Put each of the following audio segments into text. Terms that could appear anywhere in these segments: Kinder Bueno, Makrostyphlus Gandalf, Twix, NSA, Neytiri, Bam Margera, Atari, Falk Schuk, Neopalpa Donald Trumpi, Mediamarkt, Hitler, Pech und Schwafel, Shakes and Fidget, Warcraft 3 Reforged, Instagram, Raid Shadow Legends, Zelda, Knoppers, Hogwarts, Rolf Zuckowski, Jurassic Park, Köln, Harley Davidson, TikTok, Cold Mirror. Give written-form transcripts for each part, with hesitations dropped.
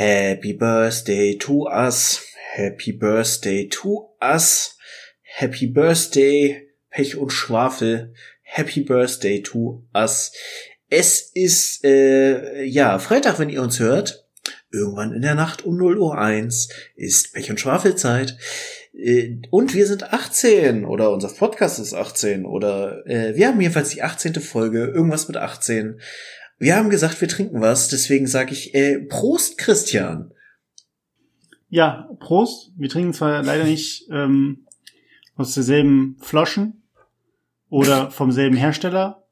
Happy Birthday to us, Happy Birthday to us, Happy Birthday, Pech und Schwafel, Happy Birthday to us. Es ist, Freitag, wenn ihr uns hört. Irgendwann in der Nacht um 0:01 Uhr ist Pech und Schwafel Zeit. Und wir sind 18 oder unser Podcast ist 18 oder wir haben jedenfalls die 18. Folge, irgendwas mit 18. Wir haben gesagt, wir trinken was, deswegen sage ich Prost, Christian. Ja, Prost. Wir trinken zwar leider nicht aus derselben Flaschen oder vom selben Hersteller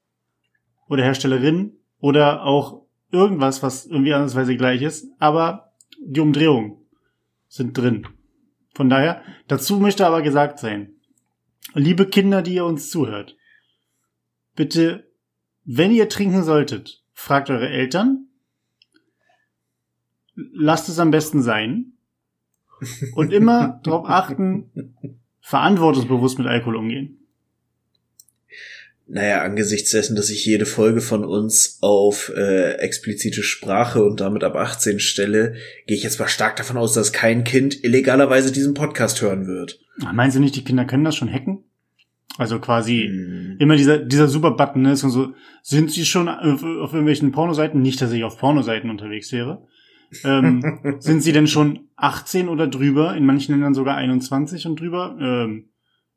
oder Herstellerin oder auch irgendwas, was irgendwie andersweise gleich ist, aber die Umdrehungen sind drin. Von daher, dazu möchte aber gesagt sein, liebe Kinder, die ihr uns zuhört, bitte, wenn ihr trinken solltet, fragt eure Eltern, lasst es am besten sein und immer darauf achten, verantwortungsbewusst mit Alkohol umgehen. Naja, angesichts dessen, dass ich jede Folge von uns auf explizite Sprache und damit ab 18 stelle, gehe ich jetzt mal stark davon aus, dass kein Kind illegalerweise diesen Podcast hören wird. Ach, meinst du nicht, die Kinder können das schon hacken? Also quasi immer dieser Super-Button, ne? So, sind sie schon auf irgendwelchen Pornoseiten? Nicht, dass ich auf Pornoseiten unterwegs wäre. Sind sie denn schon 18 oder drüber? In manchen Ländern sogar 21 und drüber?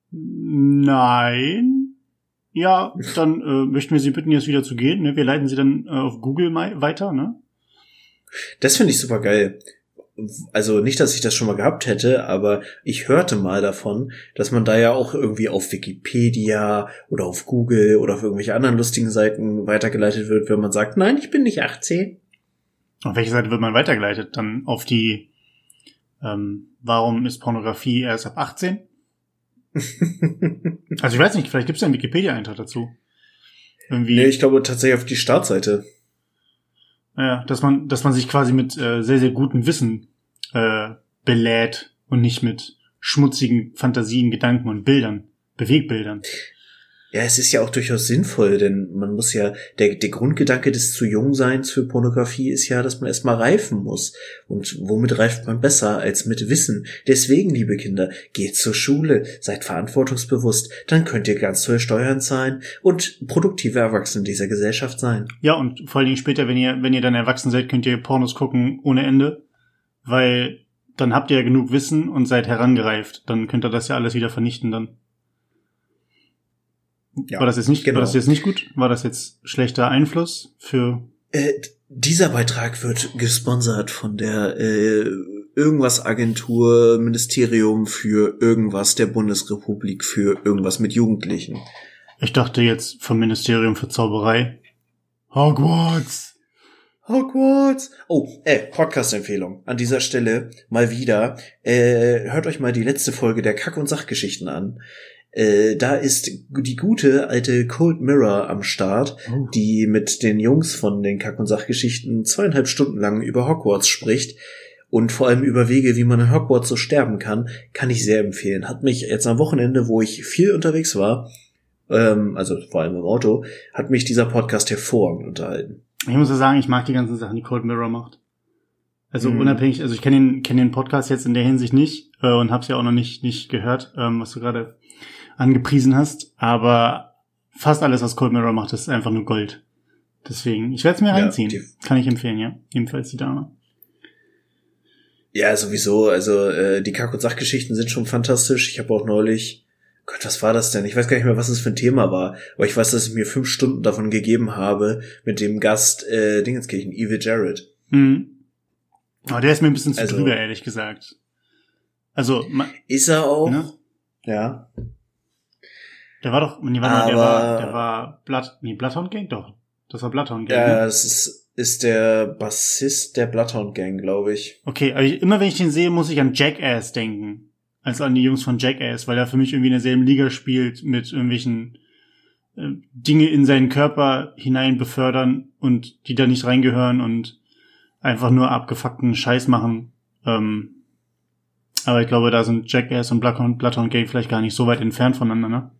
Nein. Ja, dann möchten wir Sie bitten, jetzt wieder zu gehen. Ne? Wir leiten Sie dann auf Google weiter. Ne? Das finde ich super geil. Also nicht, dass ich das schon mal gehabt hätte, aber ich hörte mal davon, dass man da ja auch irgendwie auf Wikipedia oder auf Google oder auf irgendwelche anderen lustigen Seiten weitergeleitet wird, wenn man sagt, nein, ich bin nicht 18. Auf welche Seite wird man weitergeleitet? Dann auf die warum ist Pornografie erst ab 18? Also ich weiß nicht, vielleicht gibt es ja einen Wikipedia-Eintrag dazu. Irgendwie. Nee, ich glaube tatsächlich auf die Startseite. Ja, dass man sich quasi mit sehr, sehr gutem Wissen belädt und nicht mit schmutzigen Fantasien, Gedanken und Bildern, Bewegbildern. Ja, es ist ja auch durchaus sinnvoll, denn man muss ja, der Grundgedanke des zu Jungseins für Pornografie ist ja, dass man erstmal reifen muss. Und womit reift man besser als mit Wissen? Deswegen, liebe Kinder, geht zur Schule, seid verantwortungsbewusst, dann könnt ihr ganz toll Steuern zahlen und produktive Erwachsene dieser Gesellschaft sein. Ja, und vor allen Dingen später, wenn ihr dann erwachsen seid, könnt ihr Pornos gucken ohne Ende, weil dann habt ihr ja genug Wissen und seid herangereift. Dann könnt ihr das ja alles wieder vernichten dann. Ja, war das jetzt nicht gut? War das jetzt schlechter Einfluss für... dieser Beitrag wird gesponsert von der irgendwas Agentur, Ministerium für irgendwas der Bundesrepublik für irgendwas mit Jugendlichen. Ich dachte jetzt vom Ministerium für Zauberei. Hogwarts. Oh, Podcast-Empfehlung. An dieser Stelle mal wieder. Hört euch mal die letzte Folge der Kack- und Sachgeschichten an. Da ist die gute alte Cold Mirror am Start, die mit den Jungs von den Kack- und Sachgeschichten 2,5 Stunden lang über Hogwarts spricht und vor allem über Wege, wie man in Hogwarts so sterben kann, kann ich sehr empfehlen. Hat mich jetzt am Wochenende, wo ich viel unterwegs war, also vor allem im Auto, hat mich dieser Podcast hervorragend unterhalten. Ich muss ja sagen, ich mag die ganzen Sachen, die Cold Mirror macht. Also unabhängig, also ich kenne den Podcast jetzt in der Hinsicht nicht und hab's ja auch noch nicht gehört, was du gerade angepriesen hast, aber fast alles, was Cold Mirror macht, ist einfach nur Gold. Deswegen, ich werde es mir reinziehen. Kann ich empfehlen, ja. Ebenfalls die Dame. Ja, sowieso. Also die Kack- und Sachgeschichten sind schon fantastisch. Ich habe auch neulich, Gott, was war das denn? Ich weiß gar nicht mehr, was es für ein Thema war, aber ich weiß, dass ich mir 5 Stunden davon gegeben habe mit dem Gast Dingenskirchen, Evil Jared. Mhm. Aber der ist mir ein bisschen zu drüber, ehrlich gesagt. Also ist er auch? Ne? Ja. Der war doch, nee, warte mal, der war Bloodhound Gang, doch. Das war Bloodhound Gang. Ja, ne? Das ist der Bassist der Bloodhound Gang, glaube ich. Okay, aber immer wenn ich den sehe, muss ich an Jackass denken. Also an die Jungs von Jackass, weil er für mich irgendwie in derselben Liga spielt, mit irgendwelchen Dinge in seinen Körper hinein befördern und die da nicht reingehören und einfach nur abgefuckten Scheiß machen. Aber ich glaube, da sind Jackass und Bloodhound Gang vielleicht gar nicht so weit entfernt voneinander, ne?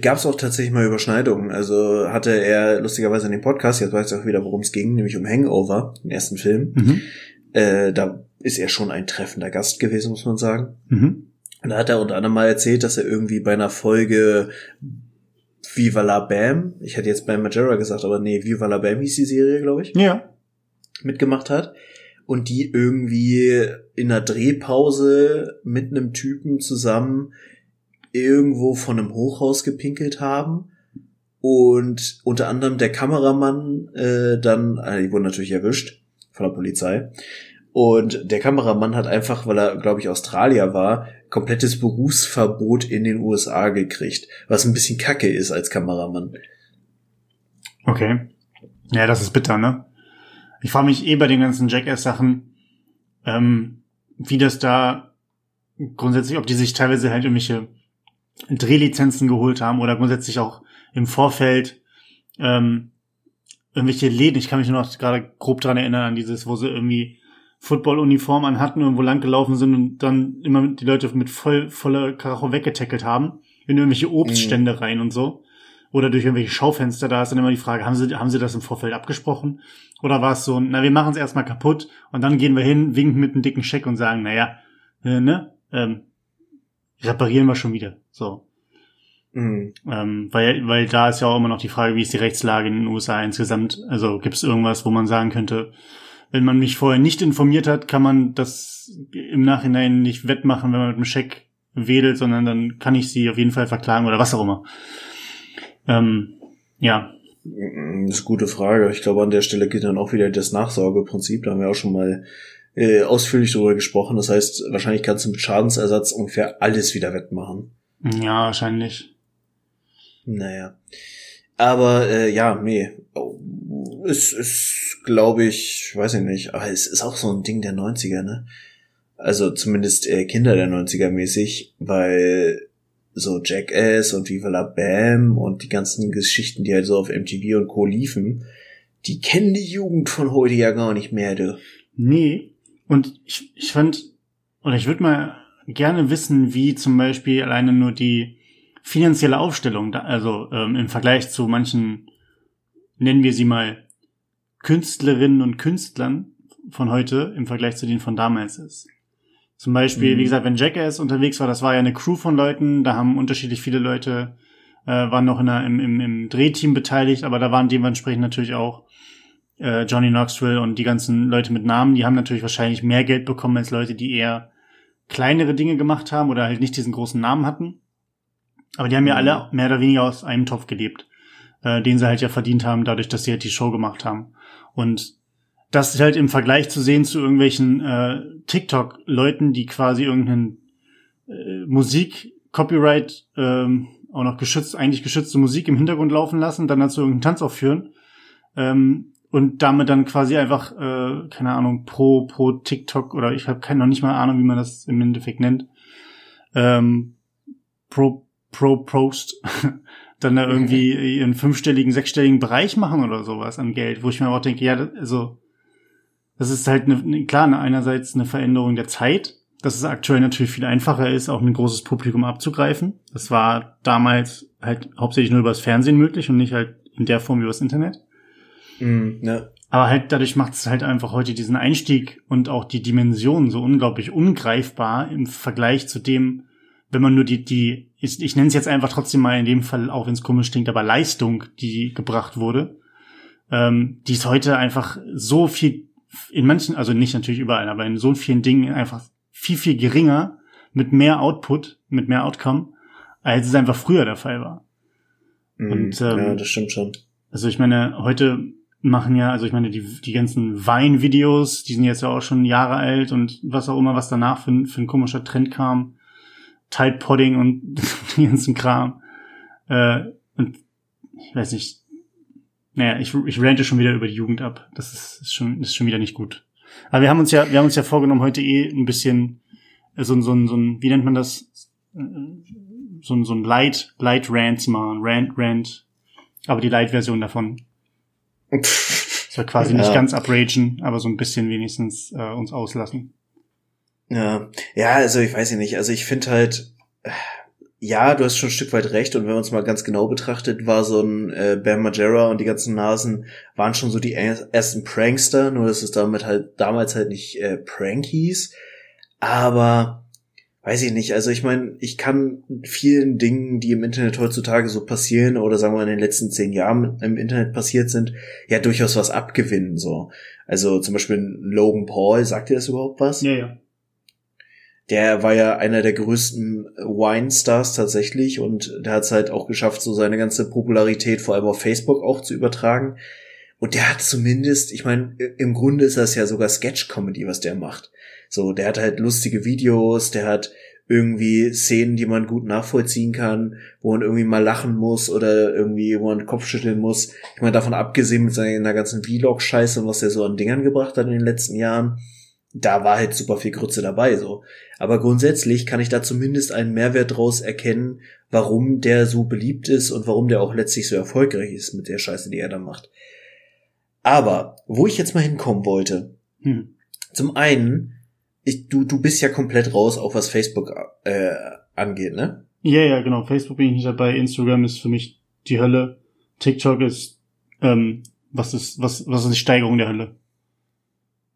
Gab es auch tatsächlich mal Überschneidungen. Also hatte er lustigerweise in dem Podcast, jetzt weiß ich auch wieder, worum es ging, nämlich um Hangover, den ersten Film. Mhm. Da ist er schon ein treffender Gast gewesen, muss man sagen. Mhm. Und da hat er unter anderem mal erzählt, dass er irgendwie bei einer Folge Viva la Bam, ich hätte jetzt bei Majora gesagt, aber nee, Viva la Bam hieß die Serie, glaube ich, ja, mitgemacht hat. Und die irgendwie in einer Drehpause mit einem Typen zusammen irgendwo von einem Hochhaus gepinkelt haben und unter anderem der Kameramann die wurden natürlich erwischt von der Polizei und der Kameramann hat einfach, weil er, glaube ich, Australier war, komplettes Berufsverbot in den USA gekriegt, was ein bisschen kacke ist als Kameramann. Okay. Ja, das ist bitter, ne? Ich frage mich bei den ganzen Jackass-Sachen, wie das da grundsätzlich, ob die sich teilweise halt irgendwelche Drehlizenzen geholt haben oder grundsätzlich auch im Vorfeld irgendwelche Läden. Ich kann mich nur noch gerade grob dran erinnern an dieses, wo sie irgendwie Football-Uniform an hatten, irgendwo lang gelaufen sind und dann immer die Leute mit voller Karacho weggetackelt haben, in irgendwelche Obststände rein und so. Oder durch irgendwelche Schaufenster, da ist dann immer die Frage, haben sie das im Vorfeld abgesprochen? Oder war es so, wir machen es erstmal kaputt und dann gehen wir hin, winken mit einem dicken Scheck und sagen, reparieren wir schon wieder. So. Mhm. Weil da ist ja auch immer noch die Frage, wie ist die Rechtslage in den USA insgesamt? Also gibt es irgendwas, wo man sagen könnte, wenn man mich vorher nicht informiert hat, kann man das im Nachhinein nicht wettmachen, wenn man mit einem Scheck wedelt, sondern dann kann ich sie auf jeden Fall verklagen oder was auch immer. Ja. Das ist eine gute Frage. Ich glaube, an der Stelle geht dann auch wieder das Nachsorgeprinzip. Da haben wir auch schon mal ausführlich drüber gesprochen. Das heißt, wahrscheinlich kannst du mit Schadensersatz ungefähr alles wieder wettmachen. Ja, wahrscheinlich. Naja. Aber es ist, glaube ich, weiß ich nicht, aber es ist auch so ein Ding der 90er, ne? Also zumindest Kinder der 90er mäßig, weil so Jackass und Viva la Bam und die ganzen Geschichten, die halt so auf MTV und Co. liefen, die kennen die Jugend von heute ja gar nicht mehr, du. Nee, und ich würde mal gerne wissen, wie zum Beispiel alleine nur die finanzielle Aufstellung, im Vergleich zu manchen, nennen wir sie mal, Künstlerinnen und Künstlern von heute im Vergleich zu denen von damals ist. Zum Beispiel, wie gesagt, wenn Jackass unterwegs war, das war ja eine Crew von Leuten, da haben unterschiedlich viele Leute, waren noch im Drehteam beteiligt, aber da waren dementsprechend natürlich auch Johnny Knoxville und die ganzen Leute mit Namen, die haben natürlich wahrscheinlich mehr Geld bekommen als Leute, die eher kleinere Dinge gemacht haben oder halt nicht diesen großen Namen hatten. Aber die haben ja alle mehr oder weniger aus einem Topf gelebt, den sie halt ja verdient haben, dadurch, dass sie halt die Show gemacht haben. Und das ist halt im Vergleich zu sehen zu irgendwelchen TikTok-Leuten, die quasi irgendeinen Musik-Copyright, auch noch geschützte Musik im Hintergrund laufen lassen, dann dazu irgendeinen Tanz aufführen und damit dann quasi einfach, keine Ahnung, pro TikTok oder ich habe noch nicht mal Ahnung, wie man das im Endeffekt nennt, pro Post dann da irgendwie in 5-stelligen, 6-stelligen Bereich machen oder sowas an Geld, wo ich mir auch denke, ja, also das ist halt einerseits eine Veränderung der Zeit, dass es aktuell natürlich viel einfacher ist, auch ein großes Publikum abzugreifen. Das war damals halt hauptsächlich nur übers Fernsehen möglich und nicht halt in der Form übers Internet. Mm, ne. Aber halt dadurch macht es halt einfach heute diesen Einstieg und auch die Dimensionen so unglaublich ungreifbar im Vergleich zu dem, wenn man nur die ich nenne es jetzt einfach trotzdem mal in dem Fall, auch wenn es komisch klingt, aber Leistung, die gebracht wurde, die ist heute einfach so viel in manchen, also nicht natürlich überall, aber in so vielen Dingen einfach viel, viel geringer mit mehr Output, mit mehr Outcome, als es einfach früher der Fall war. Und, ja, das stimmt schon. Also ich meine, heute machen ja, also ich meine, die ganzen Wein-Videos, die sind jetzt ja auch schon Jahre alt und was auch immer, was danach für ein komischer Trend kam, Tide Podding und den ganzen Kram. Und ich weiß nicht, ich rante schon wieder über die Jugend ab. Das ist schon wieder nicht gut. Aber wir haben uns ja vorgenommen, heute ein bisschen so ein wie nennt man das? So ein Light Rant zu machen. Rant. Aber die Light-Version davon. Das soll quasi nicht ganz upragen, aber so ein bisschen wenigstens uns auslassen. Ja, also ich weiß nicht. Also ich finde halt, Ja, du hast schon ein Stück weit recht, und wenn man es mal ganz genau betrachtet, war so ein Bam Margera und die ganzen Nasen waren schon so die ersten Prankster, nur dass es damit halt damals halt nicht Prank hieß, aber weiß ich nicht, also ich meine, ich kann vielen Dingen, die im Internet heutzutage so passieren oder sagen wir in den letzten 10 Jahren im Internet passiert sind, ja durchaus was abgewinnen, so. Also zum Beispiel Logan Paul, sagt dir das überhaupt was? Ja, ja. Der war ja einer der größten Wine-Stars tatsächlich, und der hat es halt auch geschafft, so seine ganze Popularität vor allem auf Facebook auch zu übertragen. Und der hat zumindest, ich meine, im Grunde ist das ja sogar Sketch-Comedy, was der macht. So, der hat halt lustige Videos, der hat irgendwie Szenen, die man gut nachvollziehen kann, wo man irgendwie mal lachen muss oder irgendwie, wo man Kopf schütteln muss. Ich meine, davon abgesehen mit seiner ganzen Vlog-Scheiße und was der so an Dingern gebracht hat in den letzten Jahren, da war halt super viel Grütze dabei, so. Aber grundsätzlich kann ich da zumindest einen Mehrwert draus erkennen, warum der so beliebt ist und warum der auch letztlich so erfolgreich ist mit der Scheiße, die er da macht. Aber, wo ich jetzt mal hinkommen wollte, zum einen, du bist ja komplett raus, auch was Facebook angeht, ne? Ja, genau. Facebook bin ich nicht dabei, Instagram ist für mich die Hölle, TikTok ist, was ist die Steigerung der Hölle?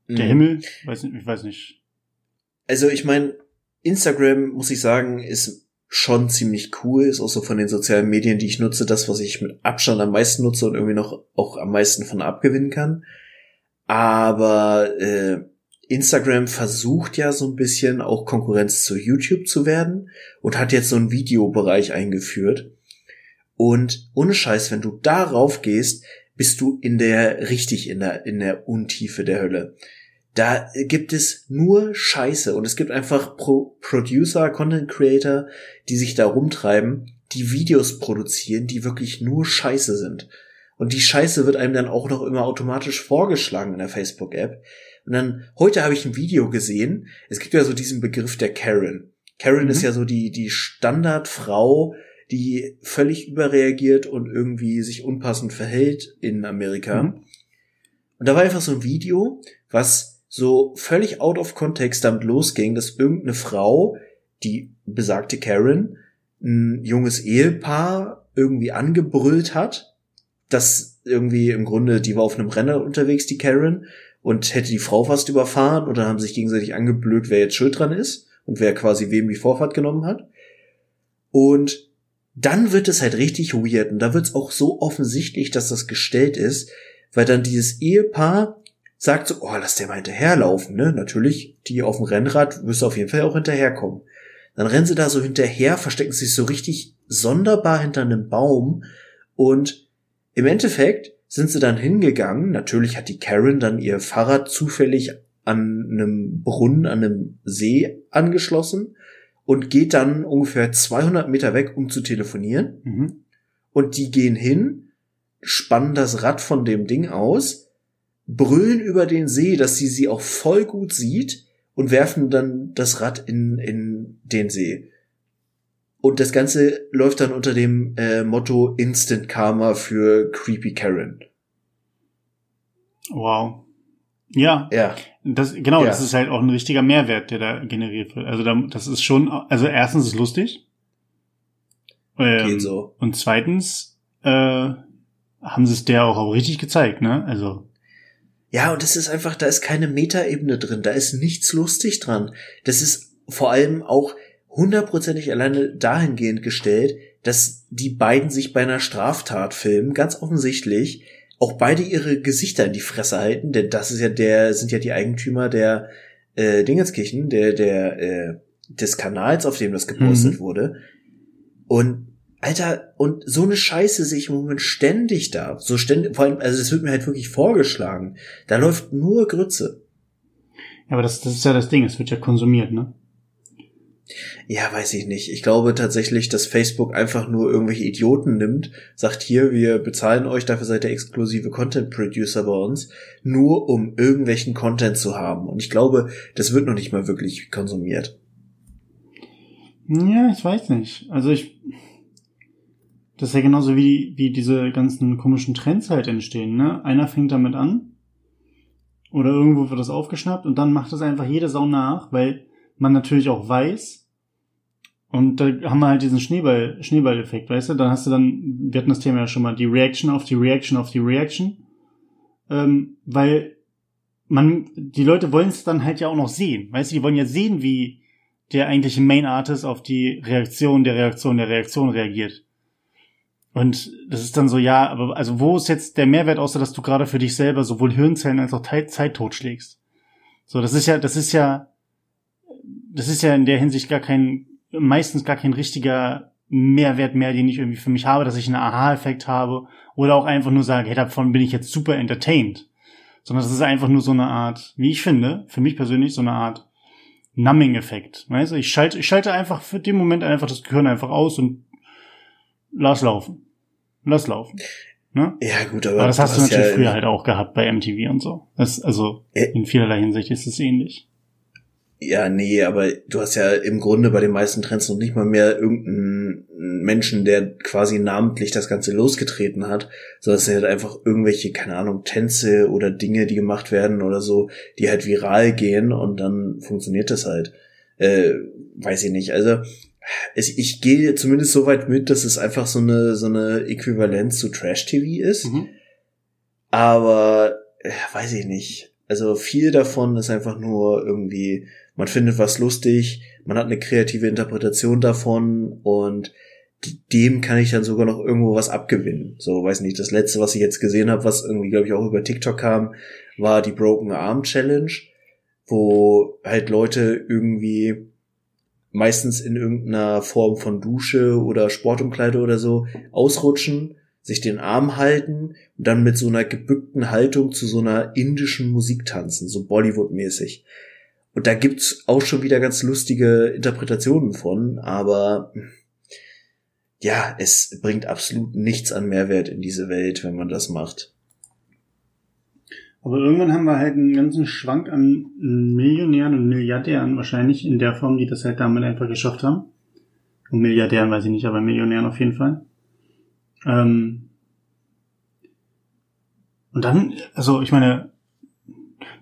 Der Himmel? Ich weiß nicht. Also ich meine, Instagram, muss ich sagen, ist schon ziemlich cool. Ist auch so von den sozialen Medien, die ich nutze, das, was ich mit Abstand am meisten nutze und irgendwie noch auch am meisten von abgewinnen kann. Aber Instagram versucht ja so ein bisschen auch Konkurrenz zu YouTube zu werden und hat jetzt so einen Videobereich eingeführt. Und ohne Scheiß, wenn du darauf gehst, bist du in der Untiefe der Hölle. Da gibt es nur Scheiße, und es gibt einfach Producer, Content Creator, die sich da rumtreiben, die Videos produzieren, die wirklich nur Scheiße sind. Und die Scheiße wird einem dann auch noch immer automatisch vorgeschlagen in der Facebook-App. Und dann, heute habe ich ein Video gesehen, es gibt ja so diesen Begriff der Karen. Karen ist ja so die Standardfrau, die völlig überreagiert und irgendwie sich unpassend verhält in Amerika. Und da war einfach so ein Video, was so völlig out of context damit losging, dass irgendeine Frau, die besagte Karen, ein junges Ehepaar irgendwie angebrüllt hat, dass irgendwie im Grunde, die war auf einem Renner unterwegs, die Karen, und hätte die Frau fast überfahren, und dann haben sich gegenseitig angeblökt, wer jetzt schuld dran ist und wer quasi wem die Vorfahrt genommen hat. Und dann wird es halt richtig weird, und da wird es auch so offensichtlich, dass das gestellt ist, weil dann dieses Ehepaar sagt so, oh, lass der mal hinterherlaufen, ne? Natürlich, die auf dem Rennrad müssen auf jeden Fall auch hinterherkommen. Dann rennen sie da so hinterher, verstecken sich so richtig sonderbar hinter einem Baum, und im Endeffekt sind sie dann hingegangen. Natürlich hat die Karen dann ihr Fahrrad zufällig an einem Brunnen, an einem See angeschlossen, und geht dann ungefähr 200 Meter weg, um zu telefonieren. Und die gehen hin, spannen das Rad von dem Ding aus, brüllen über den See, dass sie auch voll gut sieht, und werfen dann das Rad in den See. Und das Ganze läuft dann unter dem Motto Instant Karma für Creepy Karen. Wow. Ja. Das ist halt auch ein richtiger Mehrwert, der da generiert wird. Also das ist schon, also erstens ist es lustig. Geht so. Und zweitens haben sie es der auch richtig gezeigt, ne? Also. Ja, und das ist einfach, da ist keine Metaebene drin, da ist nichts lustig dran. Das ist vor allem auch 100%ig alleine dahingehend gestellt, dass die beiden sich bei einer Straftat filmen, ganz offensichtlich, auch beide ihre Gesichter in die Fresse halten, denn das ist ja sind ja die Eigentümer der Dingenskirchen, des Kanals, auf dem das gepostet wurde. Und Alter, und so eine Scheiße sehe ich im Moment ständig da. So ständig, vor allem, also das wird mir halt wirklich vorgeschlagen. Da läuft nur Grütze. Ja, aber das ist ja das Ding, es wird ja konsumiert, ne? Ja, weiß ich nicht. Ich glaube tatsächlich, dass Facebook einfach nur irgendwelche Idioten nimmt, sagt hier, wir bezahlen euch, dafür seid ihr exklusive Content-Producer bei uns, nur um irgendwelchen Content zu haben. Und ich glaube, das wird noch nicht mal wirklich konsumiert. Ja, ich weiß nicht. Also das ist ja genauso wie diese ganzen komischen Trends halt entstehen, ne? Einer fängt damit an oder irgendwo wird das aufgeschnappt und dann macht das einfach jede Sau nach, weil man natürlich auch weiß, Und da haben wir halt diesen Schneeball-Effekt, weißt du? Dann hast du wir hatten das Thema ja schon mal, die Reaction auf die Reaction auf die Reaction. Weil die Leute wollen es dann halt ja auch noch sehen, weißt du? Die wollen ja sehen, wie der eigentliche Main-Artist auf die Reaktion der Reaktion der Reaktion reagiert. Und das ist dann so, ja, aber also wo ist jetzt der Mehrwert, außer dass du gerade für dich selber sowohl Hirnzellen als auch Zeit totschlägst? So, das ist ja in der Hinsicht meistens gar kein richtiger Mehrwert mehr, den ich irgendwie für mich habe, dass ich einen Aha-Effekt habe oder auch einfach nur sage, hey, davon bin ich jetzt super entertained. Sondern das ist einfach nur so eine Art, wie ich finde, für mich persönlich so eine Art Numbing-Effekt. Weißt du, ich schalte einfach für den Moment einfach das Gehirn einfach aus und lass laufen. Ne? Ja, gut, aber das hast du natürlich ja früher halt auch gehabt bei MTV und so. In vielerlei Hinsicht ist es ähnlich. Ja, nee, aber du hast ja im Grunde bei den meisten Trends noch nicht mal mehr irgendeinen Menschen, der quasi namentlich das Ganze losgetreten hat, sondern es sind halt einfach irgendwelche, keine Ahnung, Tänze oder Dinge, die gemacht werden oder so, die halt viral gehen und dann funktioniert das halt. Weiß ich nicht, also ich gehe zumindest so weit mit, dass es einfach so eine Äquivalenz zu Trash-TV ist, aber weiß ich nicht. Also viel davon ist einfach nur irgendwie, man findet was lustig, man hat eine kreative Interpretation davon und dem kann ich dann sogar noch irgendwo was abgewinnen. So, weiß nicht, das letzte, was ich jetzt gesehen habe, was irgendwie, glaube ich, auch über TikTok kam, war die Broken Arm Challenge, wo halt Leute irgendwie meistens in irgendeiner Form von Dusche oder Sportumkleide oder so ausrutschen, sich den Arm halten und dann mit so einer gebückten Haltung zu so einer indischen Musik tanzen, so Bollywood-mäßig. Und da gibt's auch schon wieder ganz lustige Interpretationen von, aber ja, es bringt absolut nichts an Mehrwert in diese Welt, wenn man das macht. Aber irgendwann haben wir halt einen ganzen Schwank an Millionären und Milliardären wahrscheinlich in der Form, die das halt damit einfach geschafft haben. Und Milliardären weiß ich nicht, aber Millionären auf jeden Fall. Und dann, also ich meine,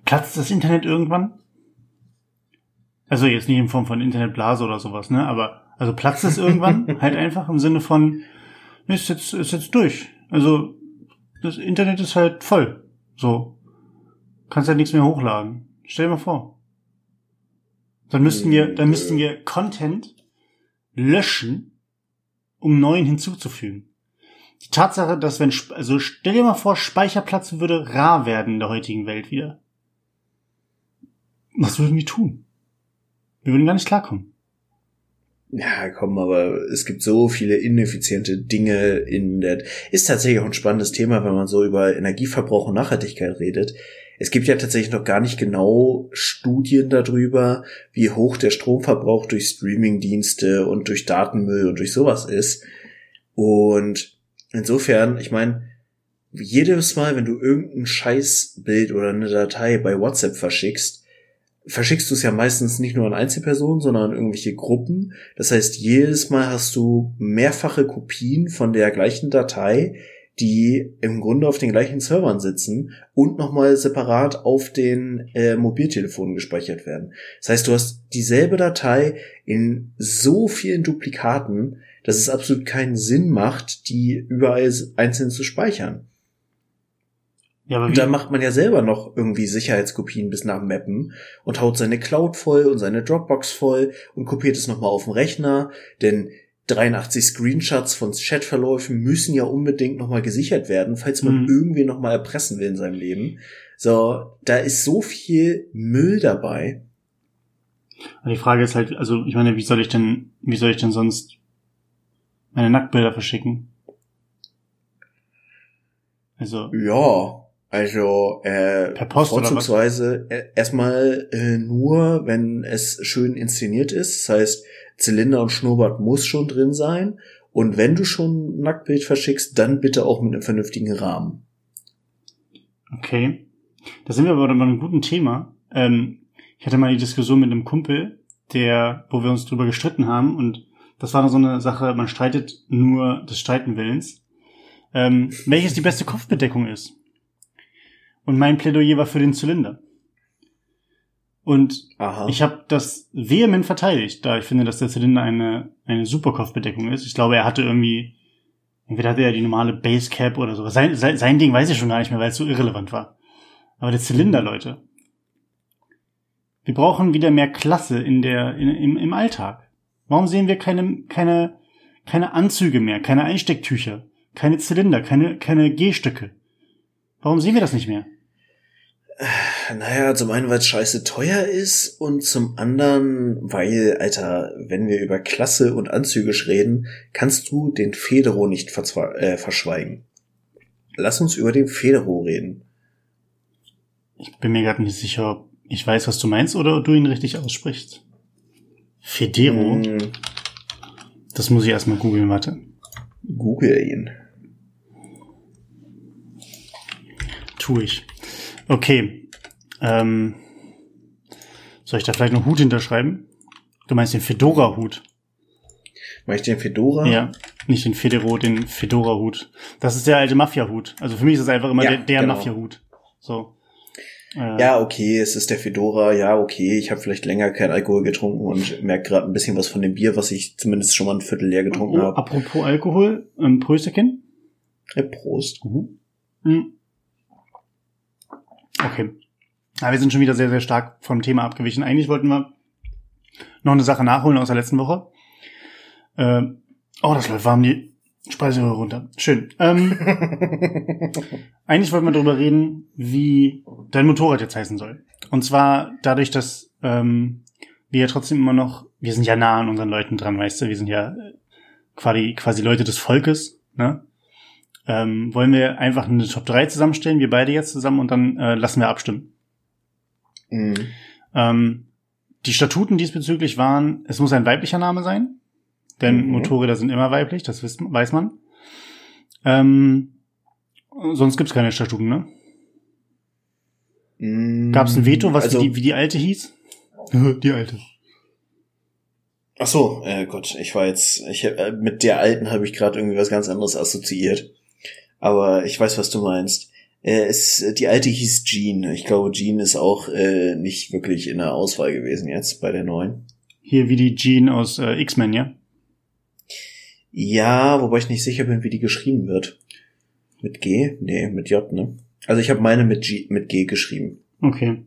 platzt das Internet irgendwann? Also jetzt nicht in Form von Internetblase oder sowas, ne? Aber also platzt es irgendwann halt einfach im Sinne von, ist jetzt durch. Also das Internet ist halt voll. So. Kannst halt nichts mehr hochladen. Stell dir mal vor. Dann müssten wir Content löschen, um neuen hinzuzufügen. Die Tatsache, dass also stell dir mal vor, Speicherplatz würde rar werden in der heutigen Welt wieder. Was würden wir tun? Wir würden gar nicht klarkommen. Ja, komm, aber es gibt so viele ineffiziente Dinge in der... Ist tatsächlich auch ein spannendes Thema, wenn man so über Energieverbrauch und Nachhaltigkeit redet. Es gibt ja tatsächlich noch gar nicht genau Studien darüber, wie hoch der Stromverbrauch durch Streamingdienste und durch Datenmüll und durch sowas ist. Und insofern, ich meine, jedes Mal, wenn du irgendein Scheißbild oder eine Datei bei WhatsApp verschickst du es ja meistens nicht nur an Einzelpersonen, sondern an irgendwelche Gruppen. Das heißt, jedes Mal hast du mehrfache Kopien von der gleichen Datei, die im Grunde auf den gleichen Servern sitzen und nochmal separat auf den Mobiltelefonen gespeichert werden. Das heißt, du hast dieselbe Datei in so vielen Duplikaten, dass es absolut keinen Sinn macht, die überall einzeln zu speichern. Ja, und dann macht man ja selber noch irgendwie Sicherheitskopien bis nach Mappen und haut seine Cloud voll und seine Dropbox voll und kopiert es nochmal auf den Rechner, denn 83 Screenshots von Chatverläufen müssen ja unbedingt nochmal gesichert werden, falls man irgendwie nochmal erpressen will in seinem Leben. So, da ist so viel Müll dabei. Und die Frage ist halt, also ich meine, wie soll ich denn sonst meine Nacktbilder verschicken? Also. Ja. Also, per Post vorzugsweise oder was? Erstmal nur, wenn es schön inszeniert ist. Das heißt, Zylinder und Schnurrbart muss schon drin sein. Und wenn du schon ein Nacktbild verschickst, dann bitte auch mit einem vernünftigen Rahmen. Okay. Da sind wir aber bei einem guten Thema. Ich hatte mal die Diskussion mit einem Kumpel, wo wir uns drüber gestritten haben. Und das war so eine Sache, man streitet nur des Streitenwillens. Welches die beste Kopfbedeckung ist. Und mein Plädoyer war für den Zylinder. Und ich habe das vehement verteidigt, da ich finde, dass der Zylinder eine super Kopfbedeckung ist. Ich glaube, er hatte irgendwie, entweder hatte er die normale Basecap oder sowas. Sein Ding weiß ich schon gar nicht mehr, weil es so irrelevant war. Aber der Zylinder, Leute. Wir brauchen wieder mehr Klasse im Alltag. Warum sehen wir keine Anzüge mehr, keine Einstecktücher, keine Zylinder, keine Gehstöcke? Warum sehen wir das nicht mehr? Naja, zum einen, weil es scheiße teuer ist und zum anderen, weil, Alter, wenn wir über Klasse und anzügisch reden, kannst du den Federo nicht verschweigen. Lass uns über den Federo reden. Ich bin mir gerade nicht sicher, ob ich weiß, was du meinst oder ob du ihn richtig aussprichst. Federo? Das muss ich erstmal googeln, warte. Google ihn. Tu ich. Okay, soll ich da vielleicht noch Hut hinterschreiben? Du meinst den Fedora-Hut. Meinst du den Fedora? Ja, nicht den Federo, den Fedora-Hut. Das ist der alte Mafia-Hut. Also für mich ist es einfach immer der genau. Mafia-Hut. So. Ja, okay, es ist der Fedora. Ja, okay, ich habe vielleicht länger keinen Alkohol getrunken und merke gerade ein bisschen was von dem Bier, was ich zumindest schon mal ein Viertel leer getrunken habe. Apropos Alkohol, Prösterchen? Ja, Prost. Mhm. Okay, aber wir sind schon wieder sehr, sehr stark vom Thema abgewichen. Eigentlich wollten wir noch eine Sache nachholen aus der letzten Woche. Das läuft warm die Speiseröhre runter. Schön. Eigentlich wollten wir darüber reden, wie dein Motorrad jetzt heißen soll. Und zwar dadurch, dass wir ja trotzdem immer noch, wir sind ja nah an unseren Leuten dran, weißt du, wir sind ja quasi Leute des Volkes, ne? Wollen wir einfach eine Top 3 zusammenstellen, wir beide jetzt zusammen, und dann lassen wir abstimmen. Mhm. Die Statuten diesbezüglich waren, es muss ein weiblicher Name sein, denn Motorräder sind immer weiblich, das weiß man. Sonst gibt's keine Statuten, ne? Mhm. Gab's ein Veto, wie die alte hieß? Die alte. Ach so, Gott, mit der alten habe ich gerade irgendwie was ganz anderes assoziiert. Aber ich weiß, was du meinst. Die alte hieß Jean. Ich glaube, Jean ist auch nicht wirklich in der Auswahl gewesen jetzt bei der neuen. Hier wie die Jean aus X-Men, ja? Ja, wobei ich nicht sicher bin, wie die geschrieben wird. Mit G? Nee, mit J, ne? Also ich habe meine mit G geschrieben. Okay.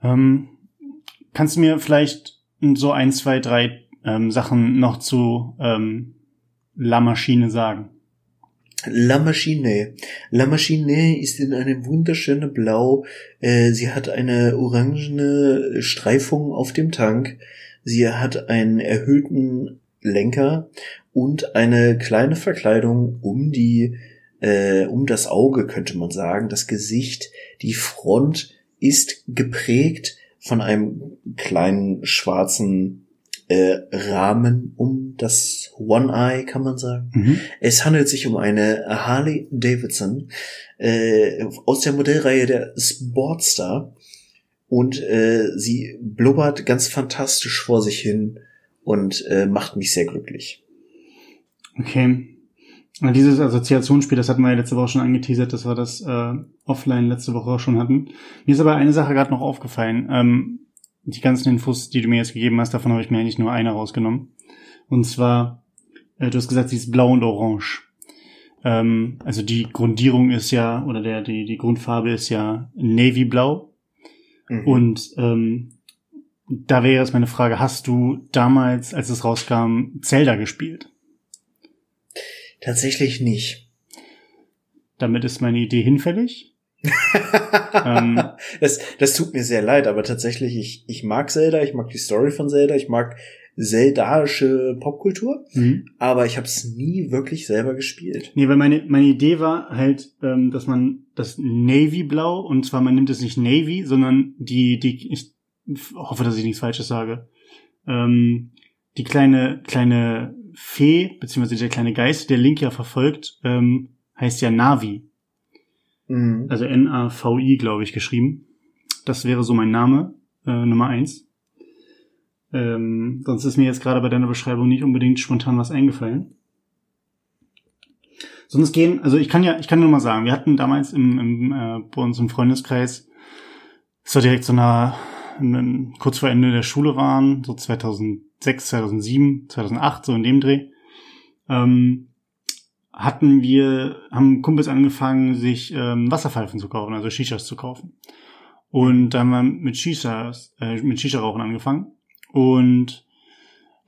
Kannst du mir vielleicht so 1, 2, 3 Sachen noch zu La Maschine sagen? La Maschine. La Maschine ist in einem wunderschönen Blau. Sie hat eine orangene Streifung auf dem Tank. Sie hat einen erhöhten Lenker und eine kleine Verkleidung um das Auge, könnte man sagen. Das Gesicht, die Front ist geprägt von einem kleinen schwarzen Rahmen um das One-Eye, kann man sagen. Mhm. Es handelt sich um eine Harley Davidson aus der Modellreihe der Sportster und sie blubbert ganz fantastisch vor sich hin und macht mich sehr glücklich. Okay. Dieses Assoziationsspiel, das hatten wir ja letzte Woche schon angeteasert, dass wir das offline letzte Woche schon hatten. Mir ist aber eine Sache gerade noch aufgefallen. Die ganzen Infos, die du mir jetzt gegeben hast, davon habe ich mir eigentlich nur eine rausgenommen. Und zwar, du hast gesagt, sie ist blau und orange. Also die Grundierung ist ja, oder die Grundfarbe ist ja Navy-Blau. Mhm. Und da wäre jetzt meine Frage, hast du damals, als es rauskam, Zelda gespielt? Tatsächlich nicht. Damit ist meine Idee hinfällig. Das tut mir sehr leid, aber tatsächlich, ich mag Zelda, ich mag die Story von Zelda, ich mag zeldaische Popkultur, aber ich habe es nie wirklich selber gespielt. Nee, weil meine Idee war halt, dass man das Navy-Blau, und zwar man nimmt es nicht Navy, sondern ich hoffe, dass ich nichts Falsches sage, die kleine Fee, beziehungsweise der kleine Geist, der Link ja verfolgt, heißt ja Navi. Mhm. Also N-A-V-I, glaube ich, geschrieben. Das wäre so mein Name, Nummer 1. Sonst ist mir jetzt gerade bei deiner Beschreibung nicht unbedingt spontan was eingefallen. Sonst ich kann nur mal sagen, wir hatten damals bei uns im Freundeskreis war direkt so kurz vor Ende der Schule waren, so 2006, 2007, 2008, so in dem Dreh, haben Kumpels angefangen, sich Wasserpfeifen zu kaufen, also Shishas zu kaufen. Und dann haben wir mit Shisha-Rauchen angefangen. Und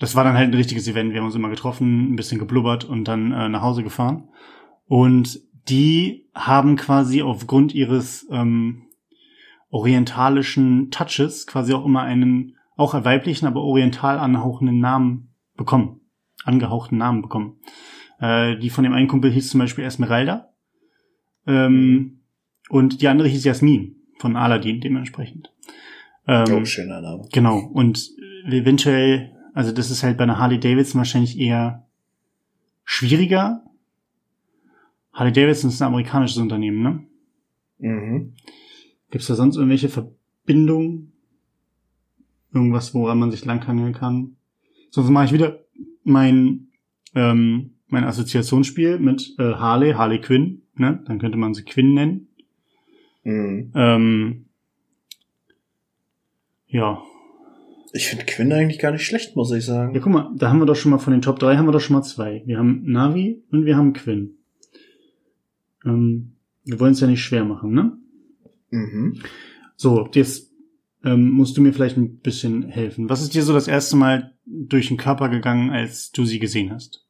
das war dann halt ein richtiges Event. Wir haben uns immer getroffen, ein bisschen geblubbert und dann nach Hause gefahren. Und die haben quasi aufgrund ihres orientalischen Touches quasi auch immer einen, auch weiblichen, aber oriental angehauchten Namen bekommen. Die von dem einen Kumpel hieß zum Beispiel Esmeralda. Und die andere hieß Jasmin. Von Aladdin dementsprechend. Schöner Name. Genau. Und eventuell, also das ist halt bei einer Harley Davidson wahrscheinlich eher schwieriger. Harley Davidson ist ein amerikanisches Unternehmen, ne? Mhm. Gibt's da sonst irgendwelche Verbindungen? Irgendwas, woran man sich langhangeln kann? Sonst mache ich wieder mein Assoziationsspiel mit Harley Quinn, ne? Dann könnte man sie Quinn nennen. Mhm. Ja. Ich finde Quinn eigentlich gar nicht schlecht, muss ich sagen. Ja, guck mal, da haben wir doch schon mal von den Top 3 haben wir doch schon mal 2. Wir haben Navi und wir haben Quinn. Wir wollen es ja nicht schwer machen, ne? Mhm. So, jetzt musst du mir vielleicht ein bisschen helfen. Was ist dir so das erste Mal durch den Körper gegangen, als du sie gesehen hast?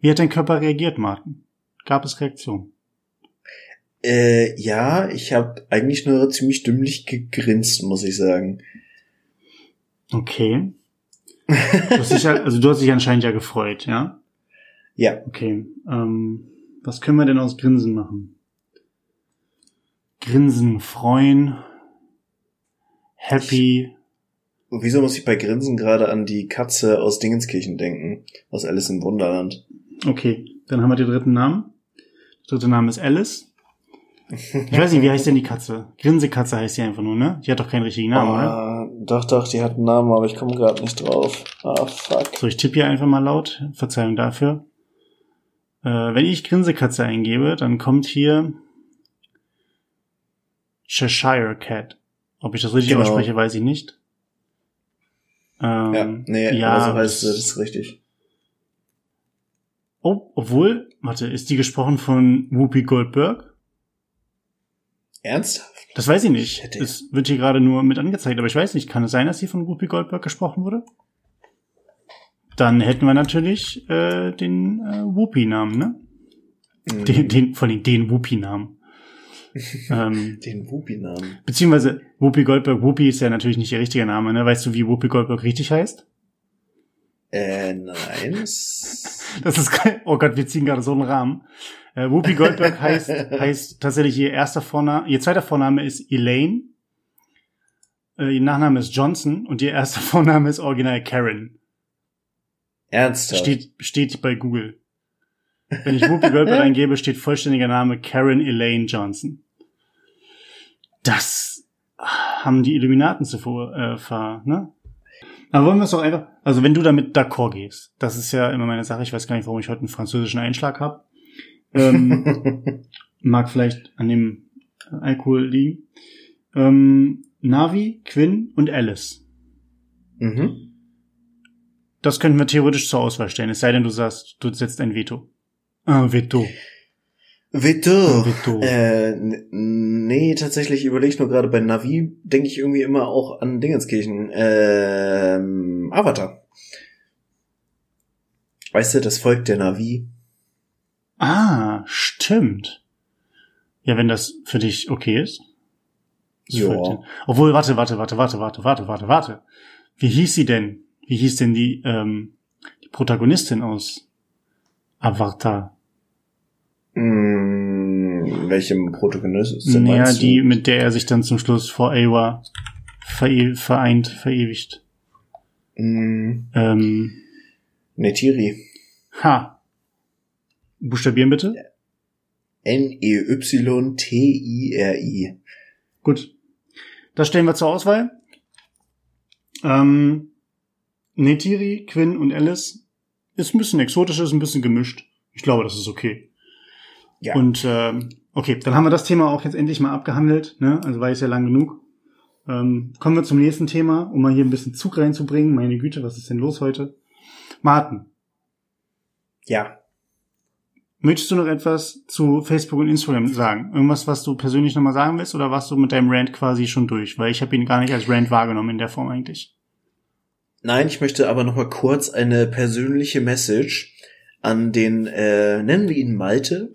Wie hat dein Körper reagiert, Martin? Gab es Reaktionen? Ja, ich habe eigentlich nur ziemlich dümmlich gegrinst, muss ich sagen. Okay. Du hast dich anscheinend ja gefreut, ja? Ja. Okay. Was können wir denn aus Grinsen machen? Grinsen, freuen, happy. Wieso muss ich bei Grinsen gerade an die Katze aus Dingenskirchen denken? Aus Alice im Wunderland. Okay, dann haben wir den dritten Namen. Der dritte Name ist Alice. Ich weiß nicht, wie heißt denn die Katze? Grinsekatze heißt sie einfach nur, ne? Die hat doch keinen richtigen Namen, oder? Doch, die hat einen Namen, aber ich komme gerade nicht drauf. Ah, fuck. So, ich tippe hier einfach mal laut. Verzeihung dafür. Wenn ich Grinsekatze eingebe, dann kommt hier Cheshire Cat. Ob ich das richtig ausspreche, weiß ich nicht. Also heißt das ist richtig. Oh, ist die gesprochen von Whoopi Goldberg? Ernsthaft? Das weiß ich nicht. Es wird hier gerade nur mit angezeigt, aber ich weiß nicht. Kann es sein, dass hier von Whoopi Goldberg gesprochen wurde? Dann hätten wir natürlich den Whoopi-Namen, ne? Mhm. Den Whoopi-Namen. Den Whoopi-Namen. Beziehungsweise Whoopi Goldberg, Whoopi ist ja natürlich nicht ihr richtiger Name, ne? Weißt du, wie Whoopi Goldberg richtig heißt? Nein. Das ist geil. Oh Gott, wir ziehen gerade so einen Rahmen. Whoopi Goldberg heißt tatsächlich ihr zweiter Vorname ist Elaine, ihr Nachname ist Johnson und ihr erster Vorname ist original Karen. Ernsthaft? Steht bei Google. Wenn ich Whoopi Goldberg eingebe, steht vollständiger Name Karen Elaine Johnson. Das haben die Illuminaten zuvor, ne? Aber wollen wir es doch einfach, also wenn du damit d'accord gehst, das ist ja immer meine Sache, ich weiß gar nicht, warum ich heute einen französischen Einschlag habe. Mag vielleicht an dem Alkohol liegen. Navi, Quinn und Alice. Mhm. Das könnten wir theoretisch zur Auswahl stellen, es sei denn, du setzt ein Veto. Veto. Nee, tatsächlich überlege ich nur gerade bei Navi, denke ich irgendwie immer auch an Dingenskirchen. Avatar. Weißt du, das Volk der Navi. Ah, stimmt. Ja, wenn das für dich okay ist. Ja. Obwohl, warte. Wie hieß sie denn? Wie hieß denn die Protagonistin aus Avatar? Welchem Protagonistin meinst du? Die, mit der er sich dann zum Schluss vor Awa verewigt. Neytiri. Ha. Buchstabieren bitte. N-E-Y-T-I-R-I. Gut. Das stellen wir zur Auswahl. Neytiri, Quinn und Alice. Ist ein bisschen exotisch, ist ein bisschen gemischt. Ich glaube, das ist okay. Ja. Und okay, dann haben wir das Thema auch jetzt endlich mal abgehandelt, ne? Also war es ja lang genug. Kommen wir zum nächsten Thema, um mal hier ein bisschen Zug reinzubringen. Meine Güte, was ist denn los heute? Martin. Ja. Möchtest du noch etwas zu Facebook und Instagram sagen? Irgendwas, was du persönlich nochmal sagen willst? Oder warst du mit deinem Rant quasi schon durch? Weil ich habe ihn gar nicht als Rant wahrgenommen in der Form eigentlich. Nein, ich möchte aber nochmal kurz eine persönliche Message an den, nennen wir ihn Malte,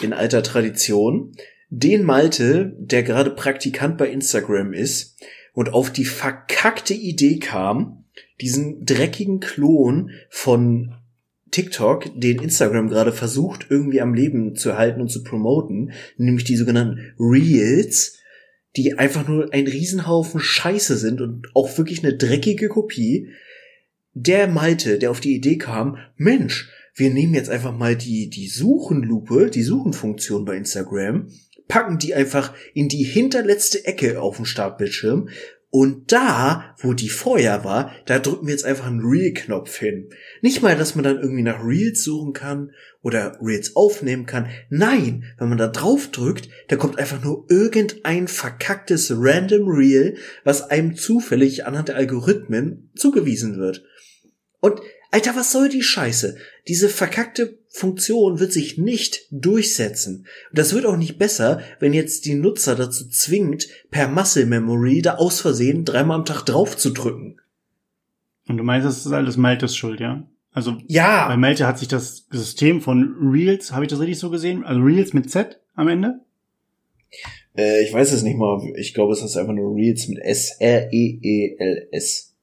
in alter Tradition. Den Malte, der gerade Praktikant bei Instagram ist und auf die verkackte Idee kam, diesen dreckigen Klon von TikTok, den Instagram gerade versucht, irgendwie am Leben zu halten und zu promoten, nämlich die sogenannten Reels, die einfach nur ein Riesenhaufen Scheiße sind und auch wirklich eine dreckige Kopie. Der Malte, der auf die Idee kam, Mensch, wir nehmen jetzt einfach mal die Suchenlupe, die Suchenfunktion bei Instagram, packen die einfach in die hinterletzte Ecke auf dem Startbildschirm. Und da, wo die vorher war, da drücken wir jetzt einfach einen Reel-Knopf hin. Nicht mal, dass man dann irgendwie nach Reels suchen kann oder Reels aufnehmen kann. Nein, wenn man da drauf drückt, da kommt einfach nur irgendein verkacktes Random Reel, was einem zufällig anhand der Algorithmen zugewiesen wird. Und, Alter, was soll die Scheiße? Diese verkackte Funktion wird sich nicht durchsetzen. Und das wird auch nicht besser, wenn jetzt die Nutzer dazu zwingt, per Muscle Memory da aus Versehen 3-mal am Tag drauf zu drücken. Und du meinst, das ist alles Maltes Schuld, ja? Also, ja. Bei Malte hat sich das System von Reels, habe ich das richtig so gesehen? Also Reels mit Z am Ende? Ich weiß es nicht mal. Ich glaube, es ist einfach nur Reels mit S. R-E-E-L-S.